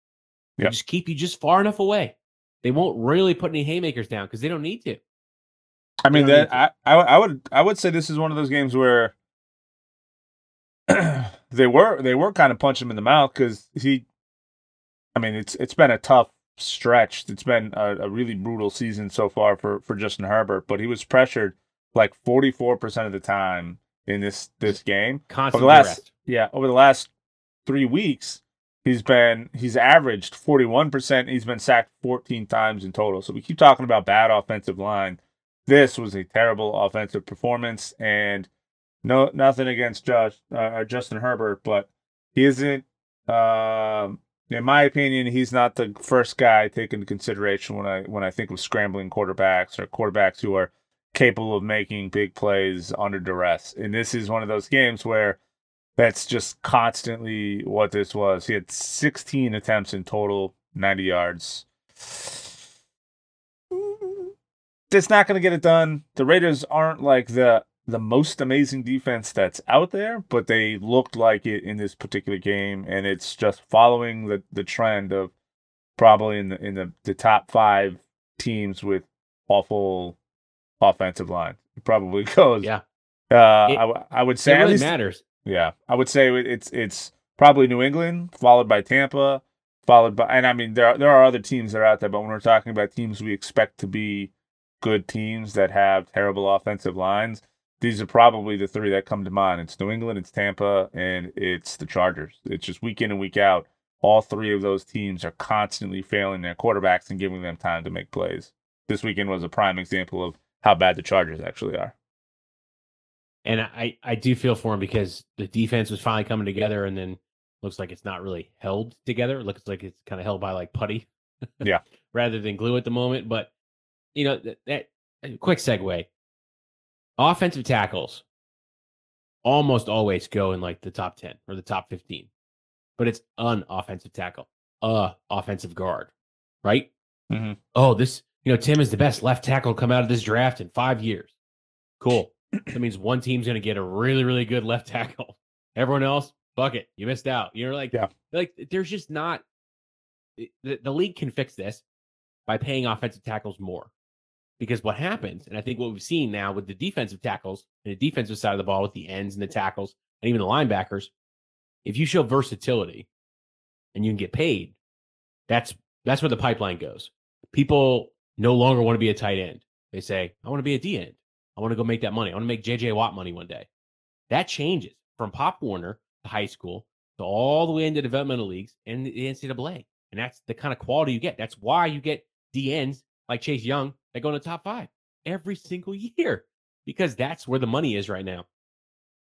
Yep. Just keep you just far enough away. They won't really put any haymakers down because they don't need to. I mean, that I would say this is one of those games where they were kind of punching him in the mouth, because it's been a tough stretch. It's been a really brutal season so far for Justin Herbert, but he was pressured like 44% of the time in this game. Over the last 3 weeks, he's averaged 41%. He's been sacked 14 times in total. So we keep talking about bad offensive line. This was a terrible offensive performance, and nothing against Justin Herbert, but he isn't. In my opinion, he's not the first guy taken into consideration when I think of scrambling quarterbacks or quarterbacks who are capable of making big plays under duress. And this is one of those games where that's just constantly what this was. He had 16 attempts in total, 90 yards. It's not going to get it done. The Raiders aren't like the most amazing defense that's out there, but they looked like it in this particular game, and it's just following the trend of probably in the top 5 teams with awful offensive line. It probably goes. Yeah. I would say it really matters. Yeah, I would say it's probably New England, followed by Tampa, and I mean there are other teams that are out there, but when we're talking about teams we expect to be good teams that have terrible offensive lines, these are probably the 3 that come to mind. It's New England, it's Tampa, and it's the Chargers. It's just week in and week out, all 3 of those teams are constantly failing their quarterbacks and giving them time to make plays. This weekend was a prime example of how bad the Chargers actually are. And I do feel for him, because the defense was finally coming together, and then looks like it's not really held together. It looks like it's kind of held by like putty rather than glue at the moment. But you know, that quick segue. Offensive tackles almost always go in like the top 10 or the top 15, but it's an offensive tackle, offensive guard, right? Mm-hmm. Oh, Tim is the best left tackle come out of this draft in 5 years. Cool. That means one team's going to get a really, really good left tackle. Everyone else, bucket, you missed out. You're like, there's just not the league can fix this by paying offensive tackles more. Because what happens, and I think what we've seen now with the defensive tackles and the defensive side of the ball with the ends and the tackles and even the linebackers, if you show versatility and you can get paid, that's where the pipeline goes. People no longer want to be a tight end. They say, I want to be a D end. I want to go make that money. I want to make J.J. Watt money one day. That changes from Pop Warner to high school to all the way into developmental leagues and the NCAA. And that's the kind of quality you get. That's why you get DNs like Chase Young that go in the top five every single year, because that's where the money is right now.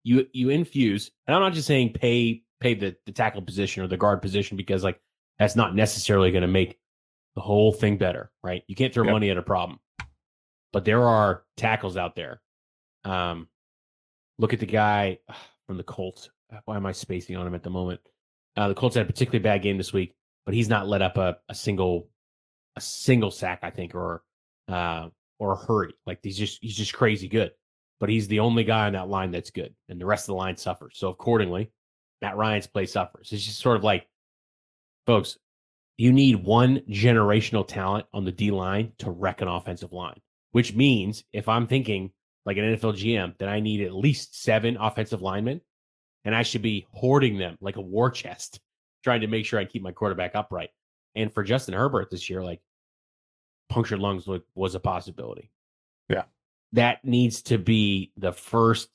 You infuse, and I'm not just saying pay the tackle position or the guard position, because like that's not necessarily going to make the whole thing better, right? You can't throw money at a problem. But there are tackles out there. Look at the guy from the Colts. Why am I spacing on him at the moment? The Colts had a particularly bad game this week, but he's not let up a single sack, I think, or a hurry. Like he's just crazy good. But he's the only guy on that line that's good, and the rest of the line suffers. So accordingly, Matt Ryan's play suffers. It's just sort of like, folks, you need one generational talent on the D line to wreck an offensive line. Which means if I'm thinking like an NFL GM, that I need at least 7 offensive linemen, and I should be hoarding them like a war chest, trying to make sure I keep my quarterback upright. And for Justin Herbert this year, like punctured lungs was a possibility. Yeah. That needs to be the first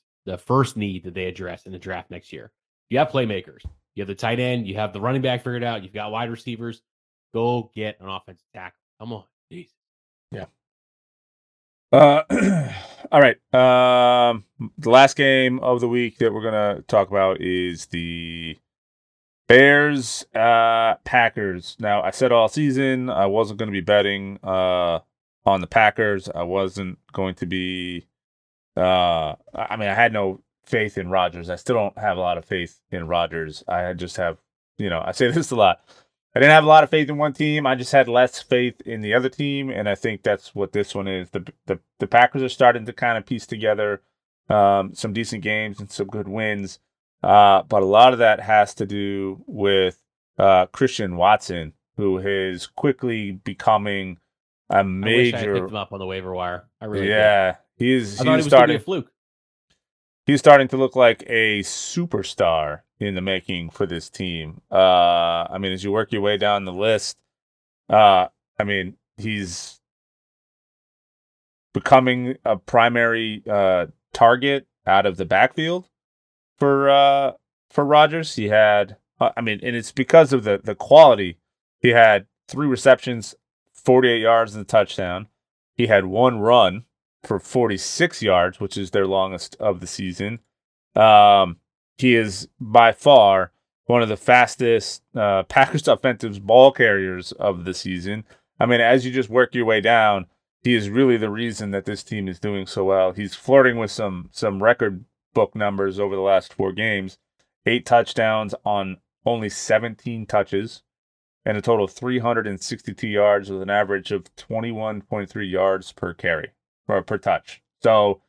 need that they address in the draft next year. You have playmakers, you have the tight end, you have the running back figured out, you've got wide receivers. Go get an offensive tackle. Come on. Jeez. Yeah. All right. The last game of the week that we're gonna talk about is the Bears Packers. Now, I said all season I wasn't gonna be betting on the Packers. I wasn't going to be. I mean, I had no faith in Rodgers. I still don't have a lot of faith in Rodgers. I just have, I say this a lot. I didn't have a lot of faith in one team. I just had less faith in the other team, and I think that's what this one is. The Packers are starting to kind of piece together some decent games and some good wins, but a lot of that has to do with Christian Watson, who is quickly becoming a major. I wish I had picked him up on the waiver wire. I really did. He was starting to be a fluke. He's starting to look like a superstar in the making for this team. I mean, as you work your way down the list, I mean, he's becoming a primary target out of the backfield for Rodgers. He had, I mean, and it's because of the quality. He had 3 receptions, 48 yards and a touchdown. He had 1 run for 46 yards, which is their longest of the season. He is by far one of the fastest Packers offensive ball carriers of the season. I mean, as you just work your way down, he is really the reason that this team is doing so well. He's flirting with some record book numbers over the last 4 games. 8 touchdowns on only 17 touches and a total of 362 yards with an average of 21.3 yards per carry or per touch. So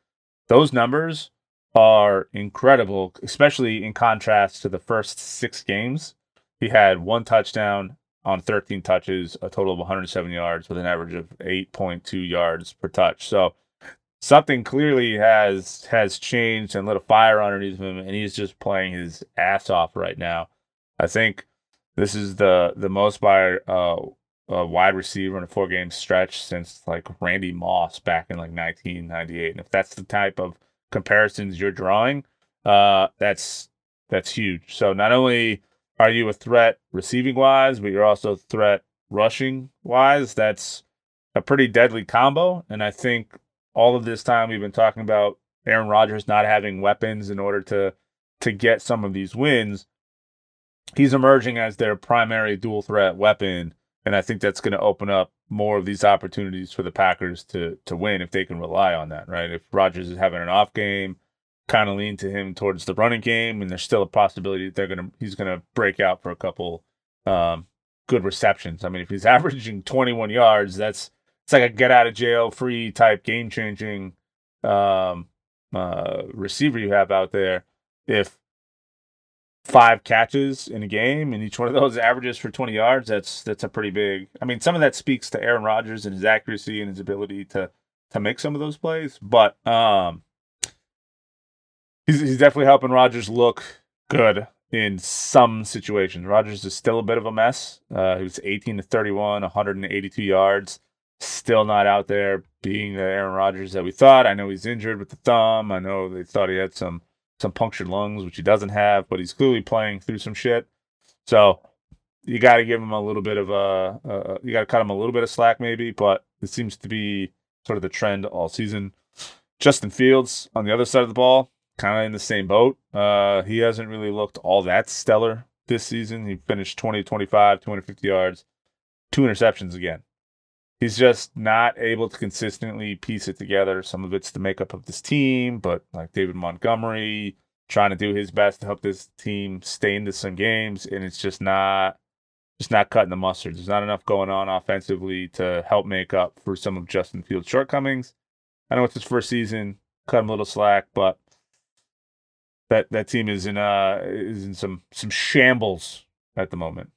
those numbers are incredible, especially in contrast to the first 6 games. He had 1 touchdown on 13 touches, a total of 107 yards with an average of 8.2 yards per touch. So something clearly has changed and lit a fire underneath him, and he's just playing his ass off right now. I think this is the most by a wide receiver in a 4-game stretch since like Randy Moss back in like 1998. And if that's the type of comparisons you're drawing, that's huge. So not only are you a threat receiving wise, but you're also a threat rushing wise. That's a pretty deadly combo. And I think all of this time we've been talking about Aaron Rodgers not having weapons in order to get some of these wins. He's emerging as their primary dual threat weapon. And I think that's going to open up more of these opportunities for the Packers to win if they can rely on that, right? If Rodgers is having an off game, kind of lean to him towards the running game, and there's still a possibility that he's going to break out for a couple good receptions. I mean, if he's averaging 21 yards, it's like a get out of jail free type game changing receiver you have out there. If 5 catches in a game, and each one of those averages for 20 yards, that's a pretty big. I mean, some of that speaks to Aaron Rodgers and his accuracy and his ability to make some of those plays, but he's definitely helping Rodgers look good in some situations. Rodgers is still a bit of a mess. He was 18-31, 182 yards. Still not out there being the Aaron Rodgers that we thought. I know he's injured with the thumb. I know they thought he had some punctured lungs, which he doesn't have, but he's clearly playing through some shit. So you got to give him a little bit of you got to cut him a little bit of slack maybe, but it seems to be sort of the trend all season. Justin Fields on the other side of the ball, kind of in the same boat. He hasn't really looked all that stellar this season. He finished 20-25, 250 yards, 2 interceptions again. He's just not able to consistently piece it together. Some of it's the makeup of this team, but like David Montgomery trying to do his best to help this team stay into some games, and it's just not cutting the mustard. There's not enough going on offensively to help make up for some of Justin Fields' shortcomings. I know it's his first season, cut him a little slack, but that team is in some shambles at the moment.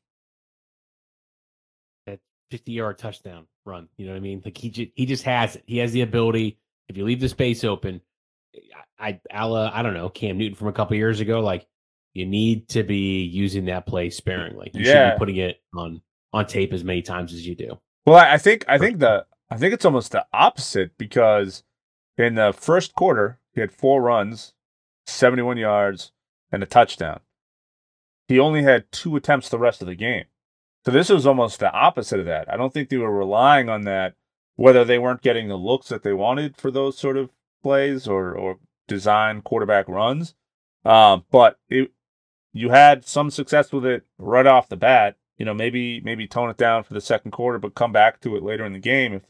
That 50-yard touchdown run, you know what I mean? Like he just has it. He has the ability. If you leave the space open, I don't know, Cam Newton from a couple years ago. Like you need to be using that play sparingly. You should be putting it on tape as many times as you do. Well, I think it's almost the opposite, because in the first quarter he had 4 runs, 71 yards, and a touchdown. He only had 2 attempts the rest of the game. So this was almost the opposite of that. I don't think they were relying on that, whether they weren't getting the looks that they wanted for those sort of plays or design quarterback runs. But you had some success with it right off the bat. You know, maybe tone it down for the second quarter, but come back to it later in the game if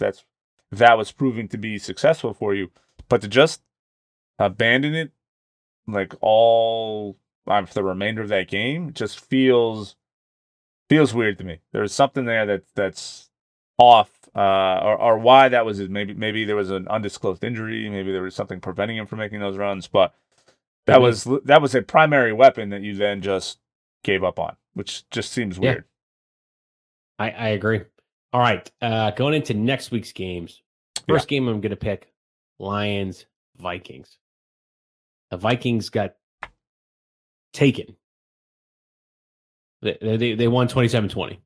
that was proving to be successful for you. But to just abandon it like all for the remainder of that game, it just feels weird to me. There's something there that's off, or why that was. Maybe there was an undisclosed injury. Maybe there was something preventing him from making those runs. But that was a primary weapon that you then just gave up on, which just seems weird. Yeah. I agree. All right, going into next week's games. First game I'm going to pick: Lions Vikings. The Vikings got taken. They won 27-20.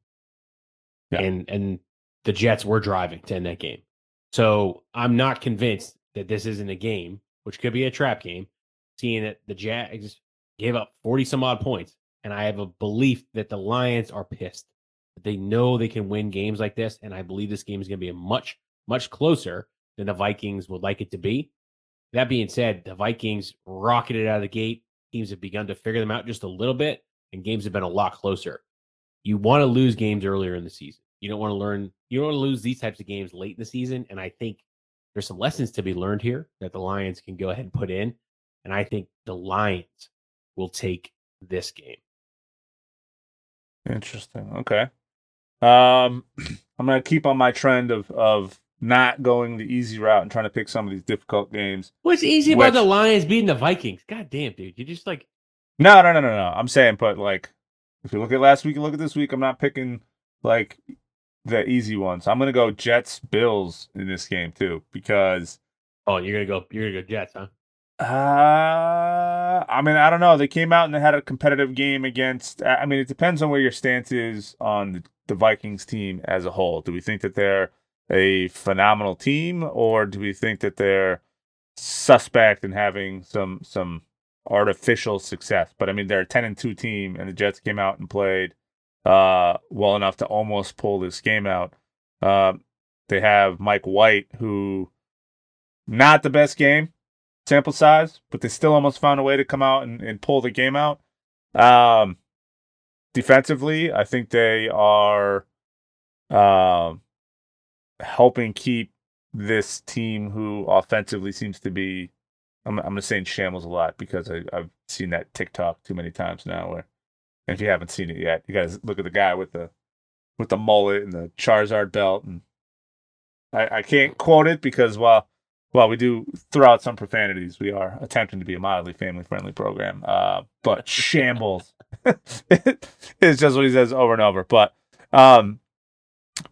Yeah. And the Jets were driving to end that game. So I'm not convinced that this isn't a game, which could be a trap game, seeing that the Jags gave up 40-some-odd points. And I have a belief that the Lions are pissed. They know they can win games like this, and I believe this game is going to be much, much closer than the Vikings would like it to be. That being said, the Vikings rocketed out of the gate. Teams have begun to figure them out just a little bit, and games have been a lot closer. You want to lose games earlier in the season. You don't want to lose these types of games late in the season, and I think there's some lessons to be learned here that the Lions can go ahead and put in, and I think the Lions will take this game. Interesting. Okay. I'm going to keep on my trend of not going the easy route and trying to pick some of these difficult games. What's easy about the Lions beating the Vikings? God damn, dude. You're just like... No. I'm saying, but like, if you look at last week and look at this week, I'm not picking like the easy ones. I'm going to go Jets, Bills in this game too, because... Oh, you're going to go Jets, huh? I mean, I don't know. They came out and they had a competitive game against... I mean, it depends on where your stance is on the Vikings team as a whole. Do we think that they're a phenomenal team, or do we think that they're suspect in having some artificial success? But I mean, they're a 10-2 team, and the Jets came out and played well enough to almost pull this game out. They have Mike White, who not the best game sample size, but they still almost found a way to come out and pull the game out. Defensively, I think they are helping keep this team, who offensively seems to be, I'm going to say in shambles a lot, because I've seen that TikTok too many times now. Where, and if you haven't seen it yet, you guys look at the guy with the mullet and the Charizard belt, and I can't quote it because while we do throw out some profanities, we are attempting to be a mildly family friendly program. But shambles It's just what he says over and over. But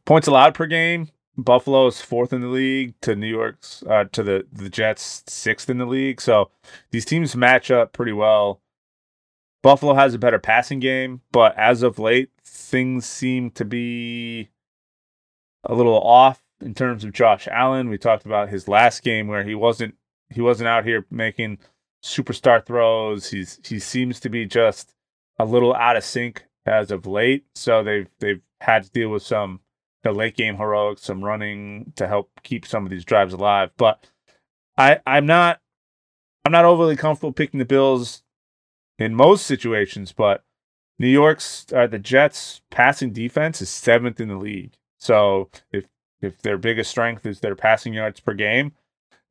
points allowed per game, Buffalo is 4th in the league to New York's to the Jets 6th in the league. So these teams match up pretty well. Buffalo has a better passing game, but as of late, things seem to be a little off in terms of Josh Allen. We talked about his last game where he wasn't out here making superstar throws. He seems to be just a little out of sync as of late. So they've had to deal with some late game heroics, some running to help keep some of these drives alive. But I'm not overly comfortable picking the Bills in most situations, but New York's the Jets' passing defense is 7th in the league. So if their biggest strength is their passing yards per game,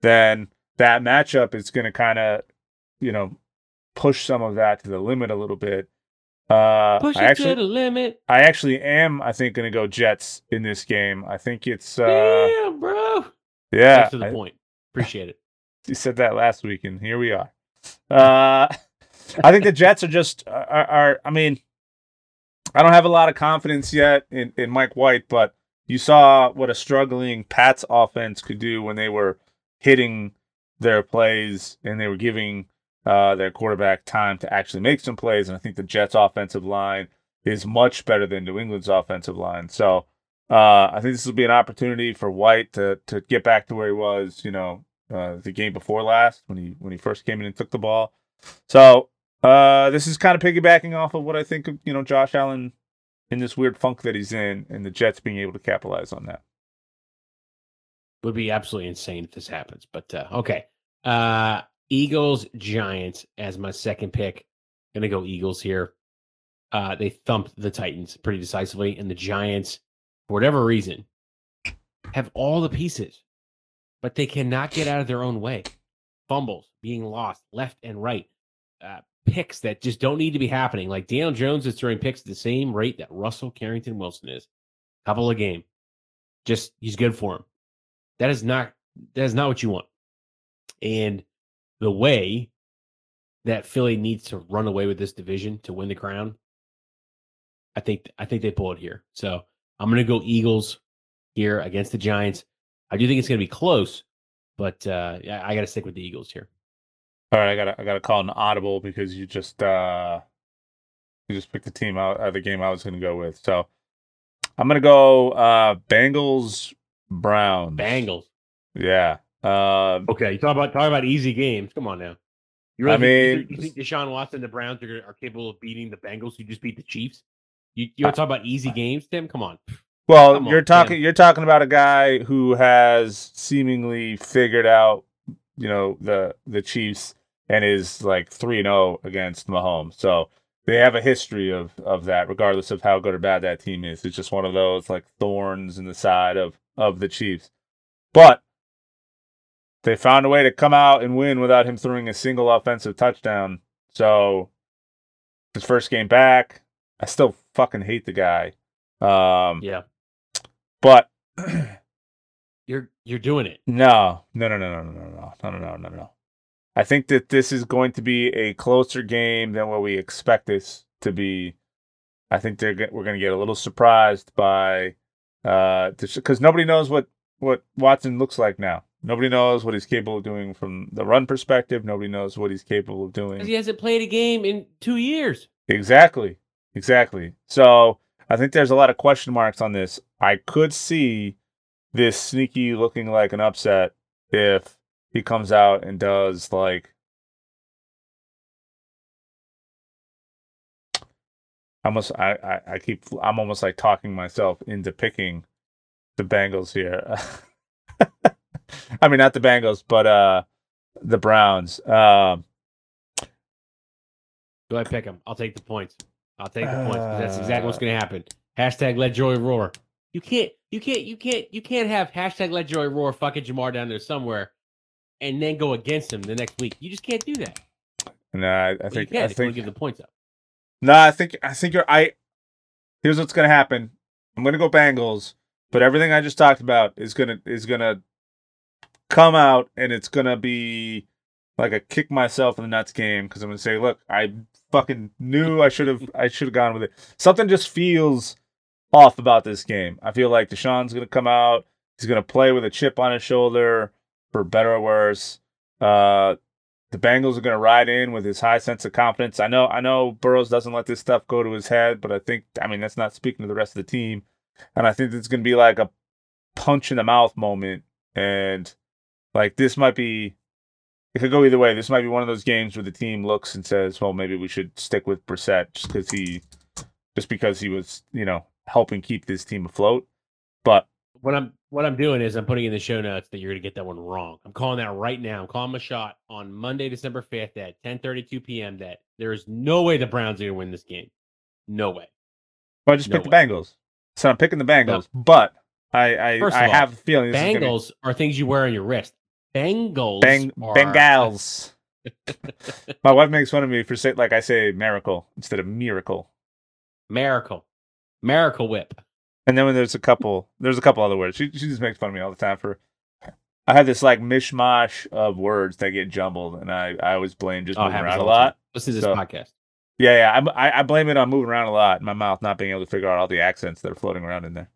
then that matchup is going to kind of, push some of that to the limit a little bit. To the limit. I actually am, I think, going to go Jets in this game. I think it's... damn, bro. Yeah. That's to the point. Appreciate it. You said that last week, and here we are. I think the Jets are just... I don't have a lot of confidence yet in Mike White, but you saw what a struggling Pats offense could do when they were hitting their plays and they were giving their quarterback time to actually make some plays. And I think the Jets' offensive line is much better than New England's offensive line. So I think this will be an opportunity for White to get back to where he was, the game before last when he first came in and took the ball. So this is kind of piggybacking off of what I think of, Josh Allen in this weird funk that he's in, and the Jets being able to capitalize on that. Would be absolutely insane if this happens, but okay. Eagles, Giants as my second pick. Gonna go Eagles here. They thumped the Titans pretty decisively, and the Giants, for whatever reason, have all the pieces, but they cannot get out of their own way. Fumbles being lost left and right. Picks that just don't need to be happening. Like Daniel Jones is throwing picks at the same rate that Russell Carrington Wilson is. Couple a game. Just he's good for him. That is not what you want. And the way that Philly needs to run away with this division to win the crown, I think they pull it here. So I'm going to go Eagles here against the Giants. I do think it's going to be close, but I got to stick with the Eagles here. All right, I got to call an audible because you just picked the team out of the game I was going to go with. So I'm going to go Bengals. Browns. Bengals. Yeah. Okay. You talk about easy games. Come on now. You really you think Deshaun Watson and the Browns are capable of beating the Bengals who just beat the Chiefs? You want to talk about easy games, Tim? Come on. Well, you're talking about a guy who has seemingly figured out, the Chiefs and is like 3-0 against Mahomes. So they have a history of that, regardless of how good or bad that team is. It's just one of those like thorns in the side of the Chiefs, but they found a way to come out and win without him throwing a single offensive touchdown. So his first game back, I still fucking hate the guy. But you're doing it. No. I think that this is going to be a closer game than what we expect this to be. I think we're going to get a little surprised by. Because nobody knows what Watson looks like now. Nobody knows what he's capable of doing from the run perspective. Nobody knows what he's capable of doing. Because he hasn't played a game in 2 years. Exactly. So I think there's a lot of question marks on this. I could see this sneaky looking like an upset if he comes out and does like... I'm almost like talking myself into picking the Bengals here. I mean, not the Bengals, but the Browns. Do I pick them? I'll take the points. Because that's exactly what's going to happen. Hashtag let joy roar. You can't have hashtag let joy roar fucking Jamar down there somewhere, and then go against him the next week. You just can't do that. No, I think give the points up. No, I think you're. Here's what's gonna happen. I'm gonna go Bengals, but everything I just talked about is gonna come out, and it's gonna be like I kicked myself in the nuts game because I'm gonna say, look, I fucking knew I should have gone with it. Something just feels off about this game. I feel like Deshaun's gonna come out. He's gonna play with a chip on his shoulder, for better or worse. The Bengals are gonna ride in with his high sense of confidence. I know Burrows doesn't let this stuff go to his head, but I mean that's not speaking to the rest of the team. And I think it's gonna be like a punch in the mouth moment. And like it could go either way. This might be one of those games where the team looks and says, well, maybe we should stick with Brissett just because he was, helping keep this team afloat. But what I'm doing is I'm putting in the show notes that you're going to get that one wrong. I'm calling that right now. I'm calling my shot on Monday, December 5th at 10:32 p.m. that there is no way the Browns are going to win this game. No way. Well, I just picked the Bengals. So I'm picking the Bengals. No. But I have a feeling this Bengals is are things you wear on your wrist. Bengals. My wife makes fun of me for saying, like I say, miracle instead of miracle. Miracle whip. And then when there's a couple other words. She just makes fun of me all the time for. I have this like mishmash of words that get jumbled, and I always blame just moving around a lot. Listen to this podcast. Yeah, I blame it on moving around a lot. My mouth not being able to figure out all the accents that are floating around in there.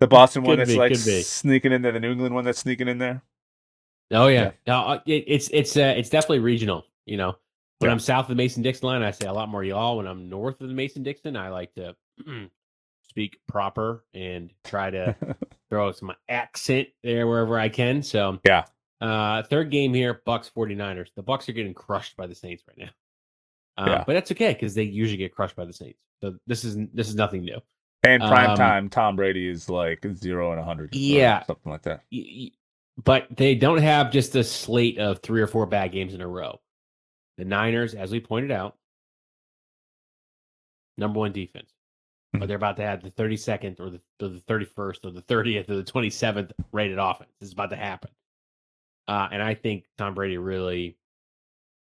The Boston one that's like sneaking in there, the New England one that's sneaking in there. Oh yeah, no, it's definitely regional. When I'm south of the Mason-Dixon line, I say a lot more y'all. When I'm north of the Mason-Dixon, I like to speak proper and try to throw some accent there wherever I can. So yeah, third game here, Bucs 49ers. The Bucs are getting crushed by the Saints right now, but that's okay because they usually get crushed by the Saints. So this is nothing new. And prime time, Tom Brady is like 0-100. Yeah, something like that. But they don't have just a slate of 3 or 4 bad games in a row. The Niners, as we pointed out, #1 defense. But they're about to have the 32nd or the 31st or the 30th or the 27th rated offense. This is about to happen. And I think Tom Brady really,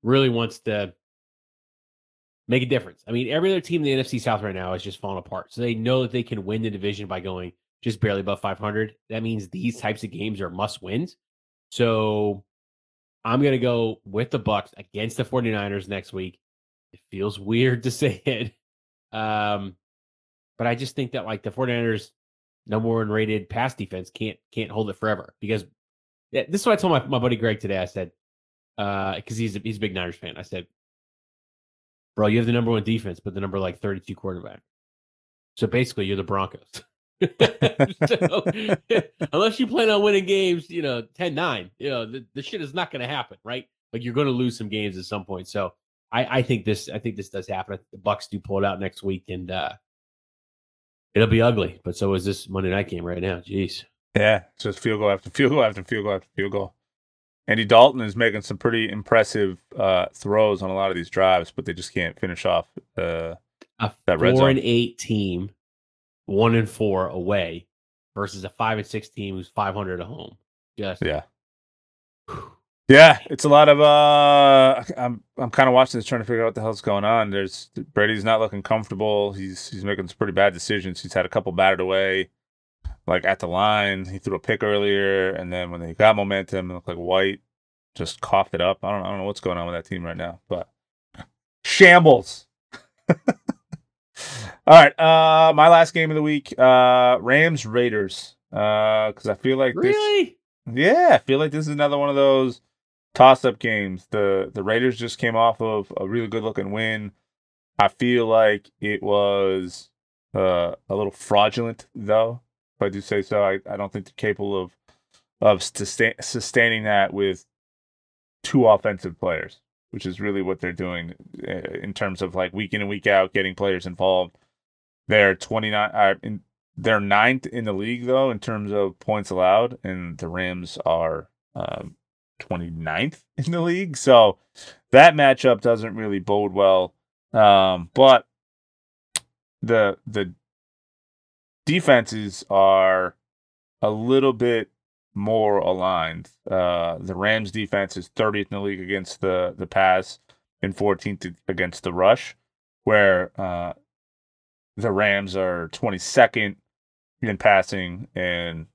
really wants to make a difference. I mean, every other team in the NFC South right now is just falling apart. So they know that they can win the division by going just barely above 500. That means these types of games are must-wins. So I'm going to go with the Bucs against the 49ers next week. It feels weird to say it. But I just think that like the 49ers #1 rated pass defense can't hold it forever because this is what I told my buddy Greg today. I said, cause he's a big Niners fan. I said, bro, you have the #1 defense, but the number like 32 quarterback. So basically you're the Broncos. So, unless you plan on winning games, 10-9, the shit is not going to happen, right? Like you're going to lose some games at some point. So I think this does happen. I think the Bucs do pull it out next week, and it'll be ugly. But so is this Monday night game right now. Jeez. Yeah, just field goal after field goal after field goal after field goal. Andy Dalton is making some pretty impressive throws on a lot of these drives, but they just can't finish off that red zone. 4-8 team. 1-4 away versus a 5-6 team who's 500 at home. Yes. Yeah. Yeah. It's a lot of, I'm kind of watching this, trying to figure out what the hell's going on. Brady's not looking comfortable. He's making some pretty bad decisions. He's had a couple batted away, like at the line. He threw a pick earlier. And then when they got momentum, it looked like White just coughed it up. I don't know what's going on with that team right now, but shambles. All right, my last game of the week, Rams-Raiders, because I feel like this is another one of those toss-up games. The Raiders just came off of a really good-looking win. I feel like it was a little fraudulent, though, if I do say so. I don't think they're capable of sustaining that with 2 offensive players, which is really what they're doing in terms of like week in and week out, getting players involved. They're 9th in the league though in terms of points allowed, and the Rams are 29th in the league. So that matchup doesn't really bode well. But the defenses are a little bit more aligned. The Rams defense is 30th in the league against the pass and 14th against the rush, where the Rams are 22nd in passing and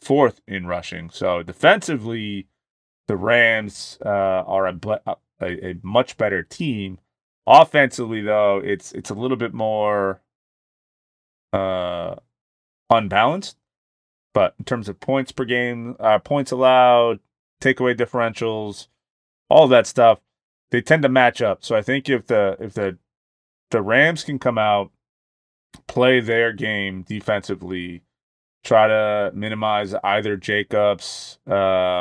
fourth in rushing. So defensively, the Rams are a much better team. Offensively, though, it's a little bit more unbalanced. But in terms of points per game, points allowed, takeaway differentials, all that stuff, they tend to match up. So I think if the Rams can come out, play their game defensively, try to minimize either Jacobs, or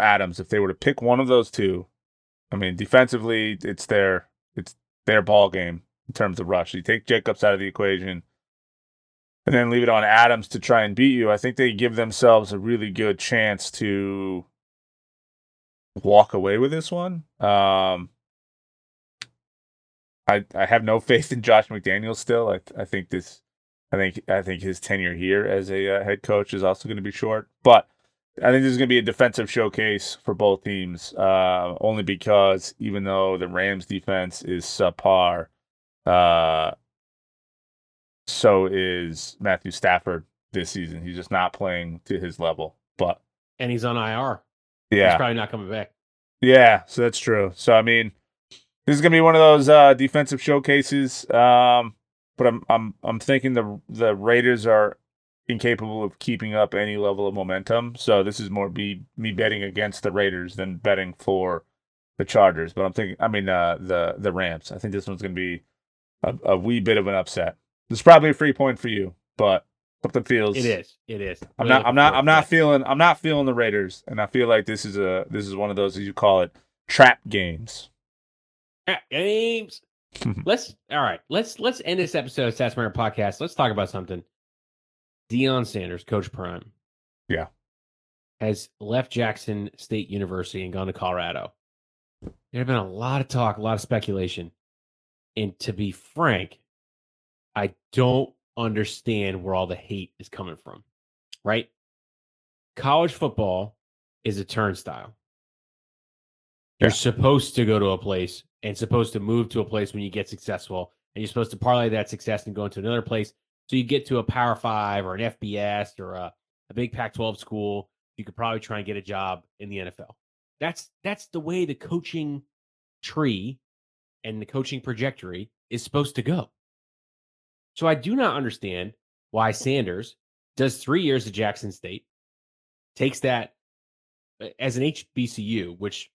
Adams. If they were to pick one of those two, I mean, defensively, it's their ball game in terms of rush. You take Jacobs out of the equation and then leave it on Adams to try and beat you. I think they give themselves a really good chance to walk away with this one. I have no faith in Josh McDaniels still. I think his tenure here as a head coach is also going to be short. But I think this is going to be a defensive showcase for both teams, only because even though the Rams' defense is subpar, so is Matthew Stafford this season. He's just not playing to his level. And he's on IR. Yeah. He's probably not coming back. Yeah, so that's true. So, I mean, this is going to be one of those defensive showcases, but I'm thinking the Raiders are incapable of keeping up any level of momentum. So this is more me betting against the Raiders than betting for the Chargers. But I'm thinking, the Rams. I think this one's going to be a wee bit of an upset. It's probably a free point for you, but something feels it is. I'm not feeling the Raiders, and I feel like this is one of those, as you call it, trap games. Trap games. Let's end this episode of Stats No Matter Podcast. Let's talk about something. Deion Sanders, Coach Prime, has left Jackson State University and gone to Colorado. There have been a lot of talk, a lot of speculation, and to be frank, I don't understand where all the hate is coming from. Right? College football is a turnstile. You're supposed to go to a place and supposed to move to a place when you get successful, and you're supposed to parlay that success and go into another place. So you get to a Power 5 or an FBS or a big Pac-12 school, you could probably try and get a job in the NFL. That's the way the coaching tree and the coaching trajectory is supposed to go. So I do not understand why Sanders does 3 years at Jackson State, takes that as an HBCU, which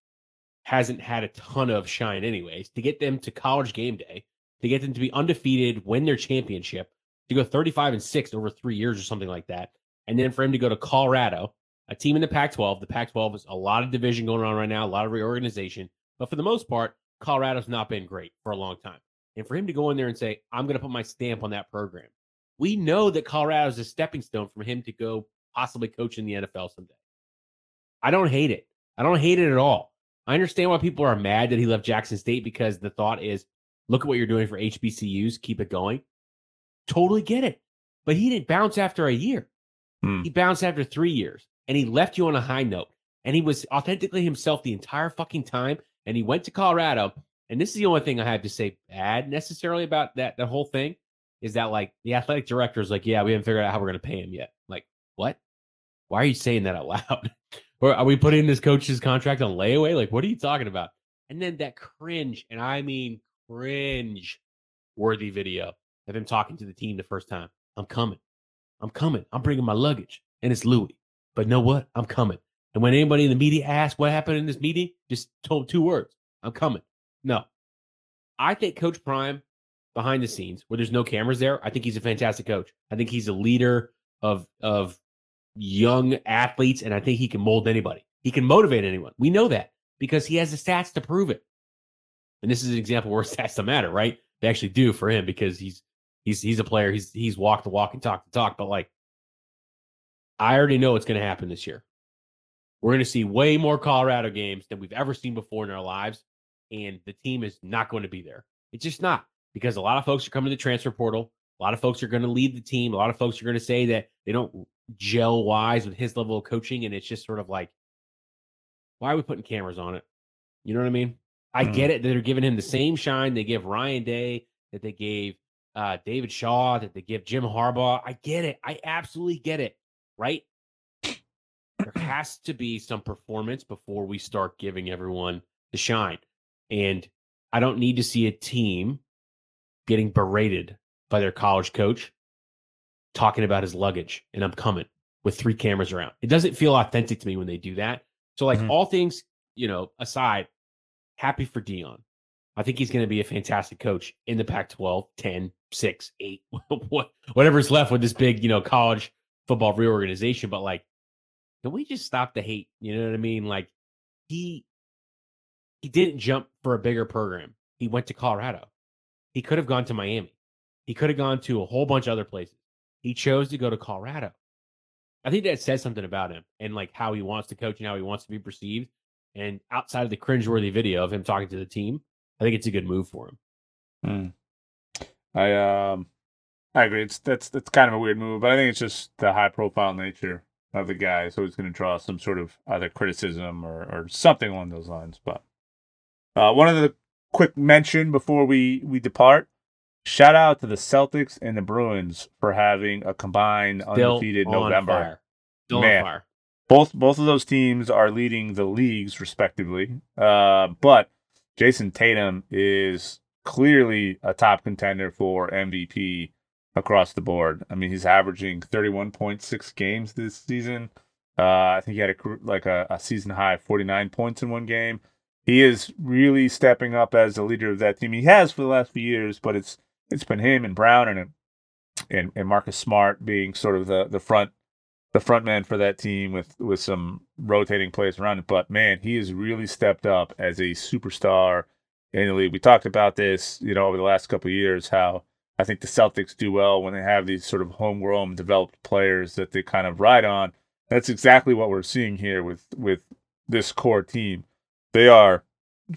hasn't had a ton of shine anyways, to get them to College game day, to get them to be undefeated, win their championship, to go 35-6 over 3 years or something like that. And then for him to go to Colorado, a team in the Pac-12. The Pac-12 is a lot of division going on right now, a lot of reorganization. But for the most part, Colorado's not been great for a long time. And for him to go in there and say, I'm going to put my stamp on that program. We know that Colorado is a stepping stone for him to go possibly coach in the NFL someday. I don't hate it. I don't hate it at all. I understand why people are mad that he left Jackson State, because the thought is, look at what you're doing for HBCUs, keep it going. Totally get it. But he didn't bounce after a year. He bounced after 3 years, and he left you on a high note. And he was authentically himself the entire fucking time. And he went to Colorado. And this is the only thing I have to say bad necessarily about that whole thing is that, like, the athletic director is like, yeah, we haven't figured out how we're going to pay him yet. Like, what? Why are you saying that out loud? Or are we putting this coach's contract on layaway? Like, what are you talking about? And then that cringe, and I mean cringe-worthy video of him talking to the team the first time. I'm coming. I'm bringing my luggage, and it's Louis. But know what? I'm coming. And when anybody in the media asks what happened in this meeting, just told two words. I'm coming. No. I think Coach Prime, behind the scenes, where there's no cameras there, I think he's a fantastic coach. I think he's a leader of young athletes, and I think he can mold anybody. He can motivate anyone. We know that because he has the stats to prove it. And this is an example where stats don't matter, right? They actually do for him because he's a player. He's walked the walk and talked the talk. But, like, I already know what's going to happen this year. We're going to see way more Colorado games than we've ever seen before in our lives. And the team is not going to be there. It's just not, because a lot of folks are coming to the transfer portal. A lot of folks are going to leave the team. A lot of folks are going to say that they don't gel wise with his level of coaching. And it's just sort of like, why are we putting cameras on it? You know what I mean? I get it. They're giving him the same shine they give Ryan Day, that they gave David Shaw, that they give Jim Harbaugh. I get it. I absolutely get it, right? There has to be some performance before we start giving everyone the shine. And I don't need to see a team getting berated by their college coach talking about his luggage and I'm coming with three cameras around. It doesn't feel authentic to me when they do that. So like all things, you know, aside, happy for Dion. I think he's going to be a fantastic coach in the Pac-12, 10, 6, 8, whatever's left with this big, you know, college football reorganization. But like, can we just stop the hate? You know what I mean? Like he didn't jump for a bigger program. He went to Colorado. He could have gone to Miami. He could have gone to a whole bunch of other places. He chose to go to Colorado. I think that says something about him and like how he wants to coach and how he wants to be perceived. And outside of the cringeworthy video of him talking to the team, I think it's a good move for him. I agree. It's kind of a weird move, but I think it's just the high profile nature of the guy. So he's going to draw some sort of either criticism or something along those lines. But one other quick mention before we depart. Shout out to the Celtics and the Bruins for having a combined still undefeated November. Fire. Still on fire. Both of those teams are leading the leagues respectively. But Jason Tatum is clearly a top contender for MVP across the board. I mean, he's averaging 31.6 games this season. I think he had a season high 49 points in one game. He is really stepping up as the leader of that team. He has for the last few years, but it's been him and Brown and Marcus Smart being sort of the front man for that team with some rotating plays around it. But man, he has really stepped up as a superstar in the league. We talked about this, you know, over the last couple of years, how I think the Celtics do well when they have these sort of homegrown developed players that they kind of ride on. That's exactly what we're seeing here with this core team. They are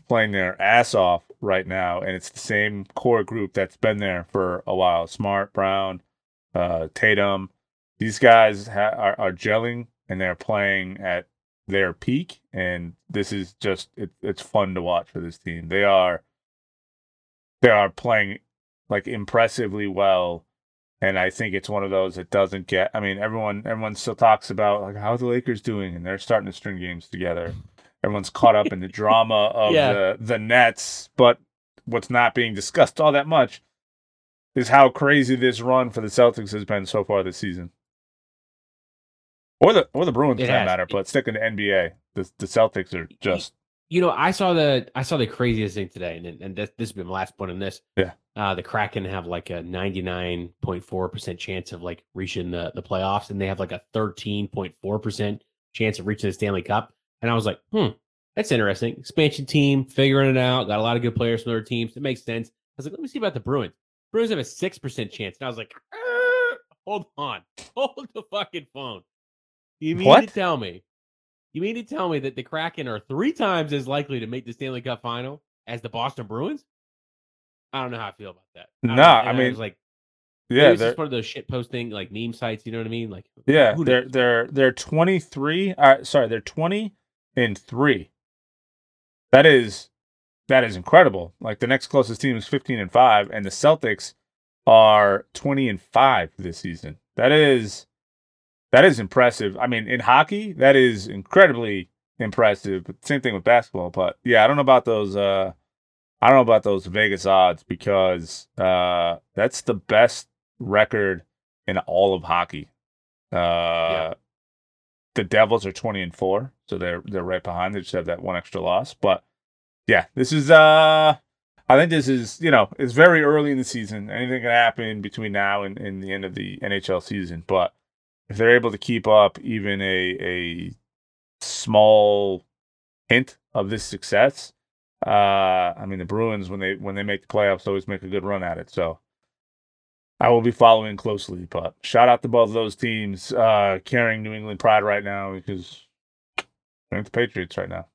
playing their ass off right now, and it's the same core group that's been there for a while. Smart, Brown, Tatum. These guys are gelling, and they're playing at their peak, and this is just it's fun to watch for this team. They are playing like impressively well, and I think it's one of those that doesn't get – I mean, everyone still talks about like how the Lakers doing, and they're starting to string games together. Everyone's caught up in the drama of the Nets, but what's not being discussed all that much is how crazy this run for the Celtics has been so far this season. Or the Bruins for that matter, but sticking to NBA, the Celtics are just. You know, I saw the craziest thing today, and this will be my last point on this. Yeah, the Kraken have like a 99.4% chance of like reaching the playoffs, and they have like a 13.4% chance of reaching the Stanley Cup. And I was like, that's interesting. Expansion team, figuring it out. Got a lot of good players from other teams. It makes sense. I was like, let me see about the Bruins. Bruins have a 6% chance. And I was like, hold on. Hold the fucking phone. You mean to tell me that the Kraken are 3 times as likely to make the Stanley Cup final as the Boston Bruins? I don't know how I feel about that. No, I mean. I was like, yeah, it's just one of those shit posting like meme sites. You know what I mean? Like, yeah, they're 23. They're 20. In 3, that is incredible. Like the next closest team is 15-5, and the Celtics are 20-5 this season. That is impressive. I mean, in hockey, that is incredibly impressive. But same thing with basketball. But yeah, I don't know about those. I don't know about those Vegas odds because that's the best record in all of hockey. Yeah. The Devils are 20-4, so they're right behind. They just have that one extra loss, but yeah, this is I think this is, you know, it's very early in the season. Anything can happen between now and the end of the NHL season. But if they're able to keep up even a small hint of this success, I mean the Bruins when they make the playoffs always make a good run at it. So I will be following closely, but shout out to both of those teams carrying New England pride right now because they're the Patriots right now.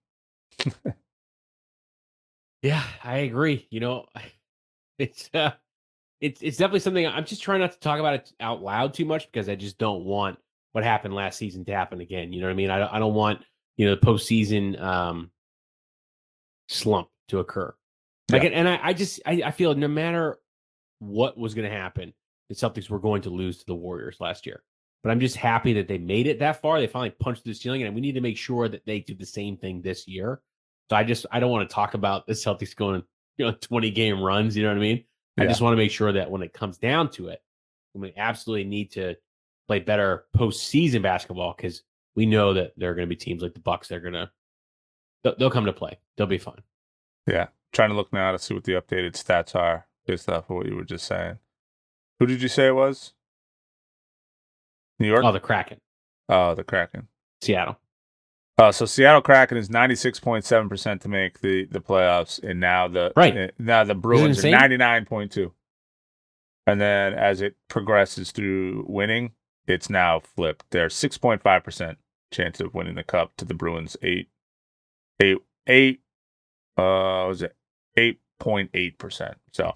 Yeah, I agree. You know, it's definitely something I'm just trying not to talk about it out loud too much because I just don't want what happened last season to happen again. You know what I mean? I don't want, you know, the postseason slump to occur. Like, yeah. And I feel no matter what was going to happen. The Celtics were going to lose to the Warriors last year. But I'm just happy that they made it that far. They finally punched through the ceiling, and we need to make sure that they do the same thing this year. So I don't want to talk about the Celtics going, 20-game runs. You know what I mean? Yeah. I just want to make sure that when it comes down to it, we absolutely need to play better postseason basketball, because we know that there are going to be teams like the Bucs. They'll come to play. They'll be fine. Yeah. Trying to look now to see what the updated stats are based off of what you were just saying. Who did you say it was? New York? Oh, the Kraken. Seattle. So Seattle Kraken is 96.7% to make the playoffs, and now the Bruins are 99.2. And then as it progresses through winning, it's now flipped. They're 6.5% chance of winning the cup to the Bruins 8.8%. So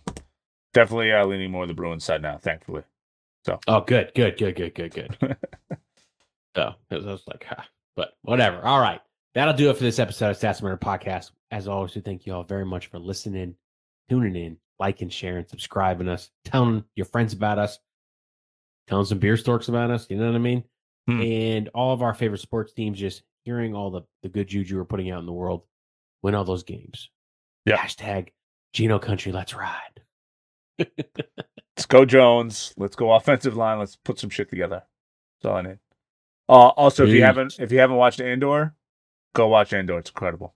definitely leaning more the Bruins side now, thankfully. So good. So I was like, but whatever. All right, that'll do it for this episode of Stats No Matter Podcast. As always, we thank you all very much for listening, tuning in, liking, sharing, subscribing us, telling your friends about us, telling some beer storks about us. You know what I mean? And all of our favorite sports teams, just hearing all the good juju we're putting out in the world. Win all those games. Yeah. # Geno Country. Let's ride. Let's go Jones. Let's go offensive line. Let's put some shit together. That's all I need. Also, if you haven't watched Andor, go watch Andor. It's incredible.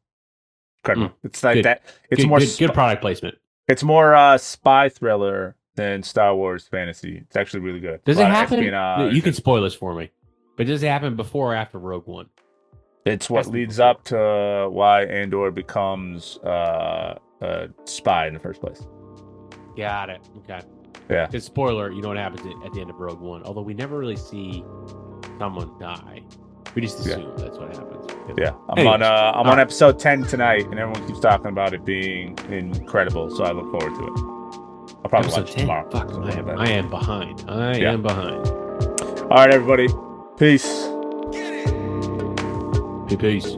It's like good. That. It's good, more good product placement. It's more spy thriller than Star Wars fantasy. It's actually really good. Does it happen? You can spoil this for me, but does it happen before or after Rogue One? It's what leads up to why Andor becomes a spy in the first place. Got it. Okay. Yeah. Because spoiler, you know what happens at the end of Rogue One. Although we never really see someone die, we just assume that's what happens. Yeah. I'm on episode 10 tonight, and everyone keeps talking about it being incredible. So I look forward to it. I'll probably watch it tomorrow. Fuck, I am behind. I am behind. All right, everybody. Peace. Peace.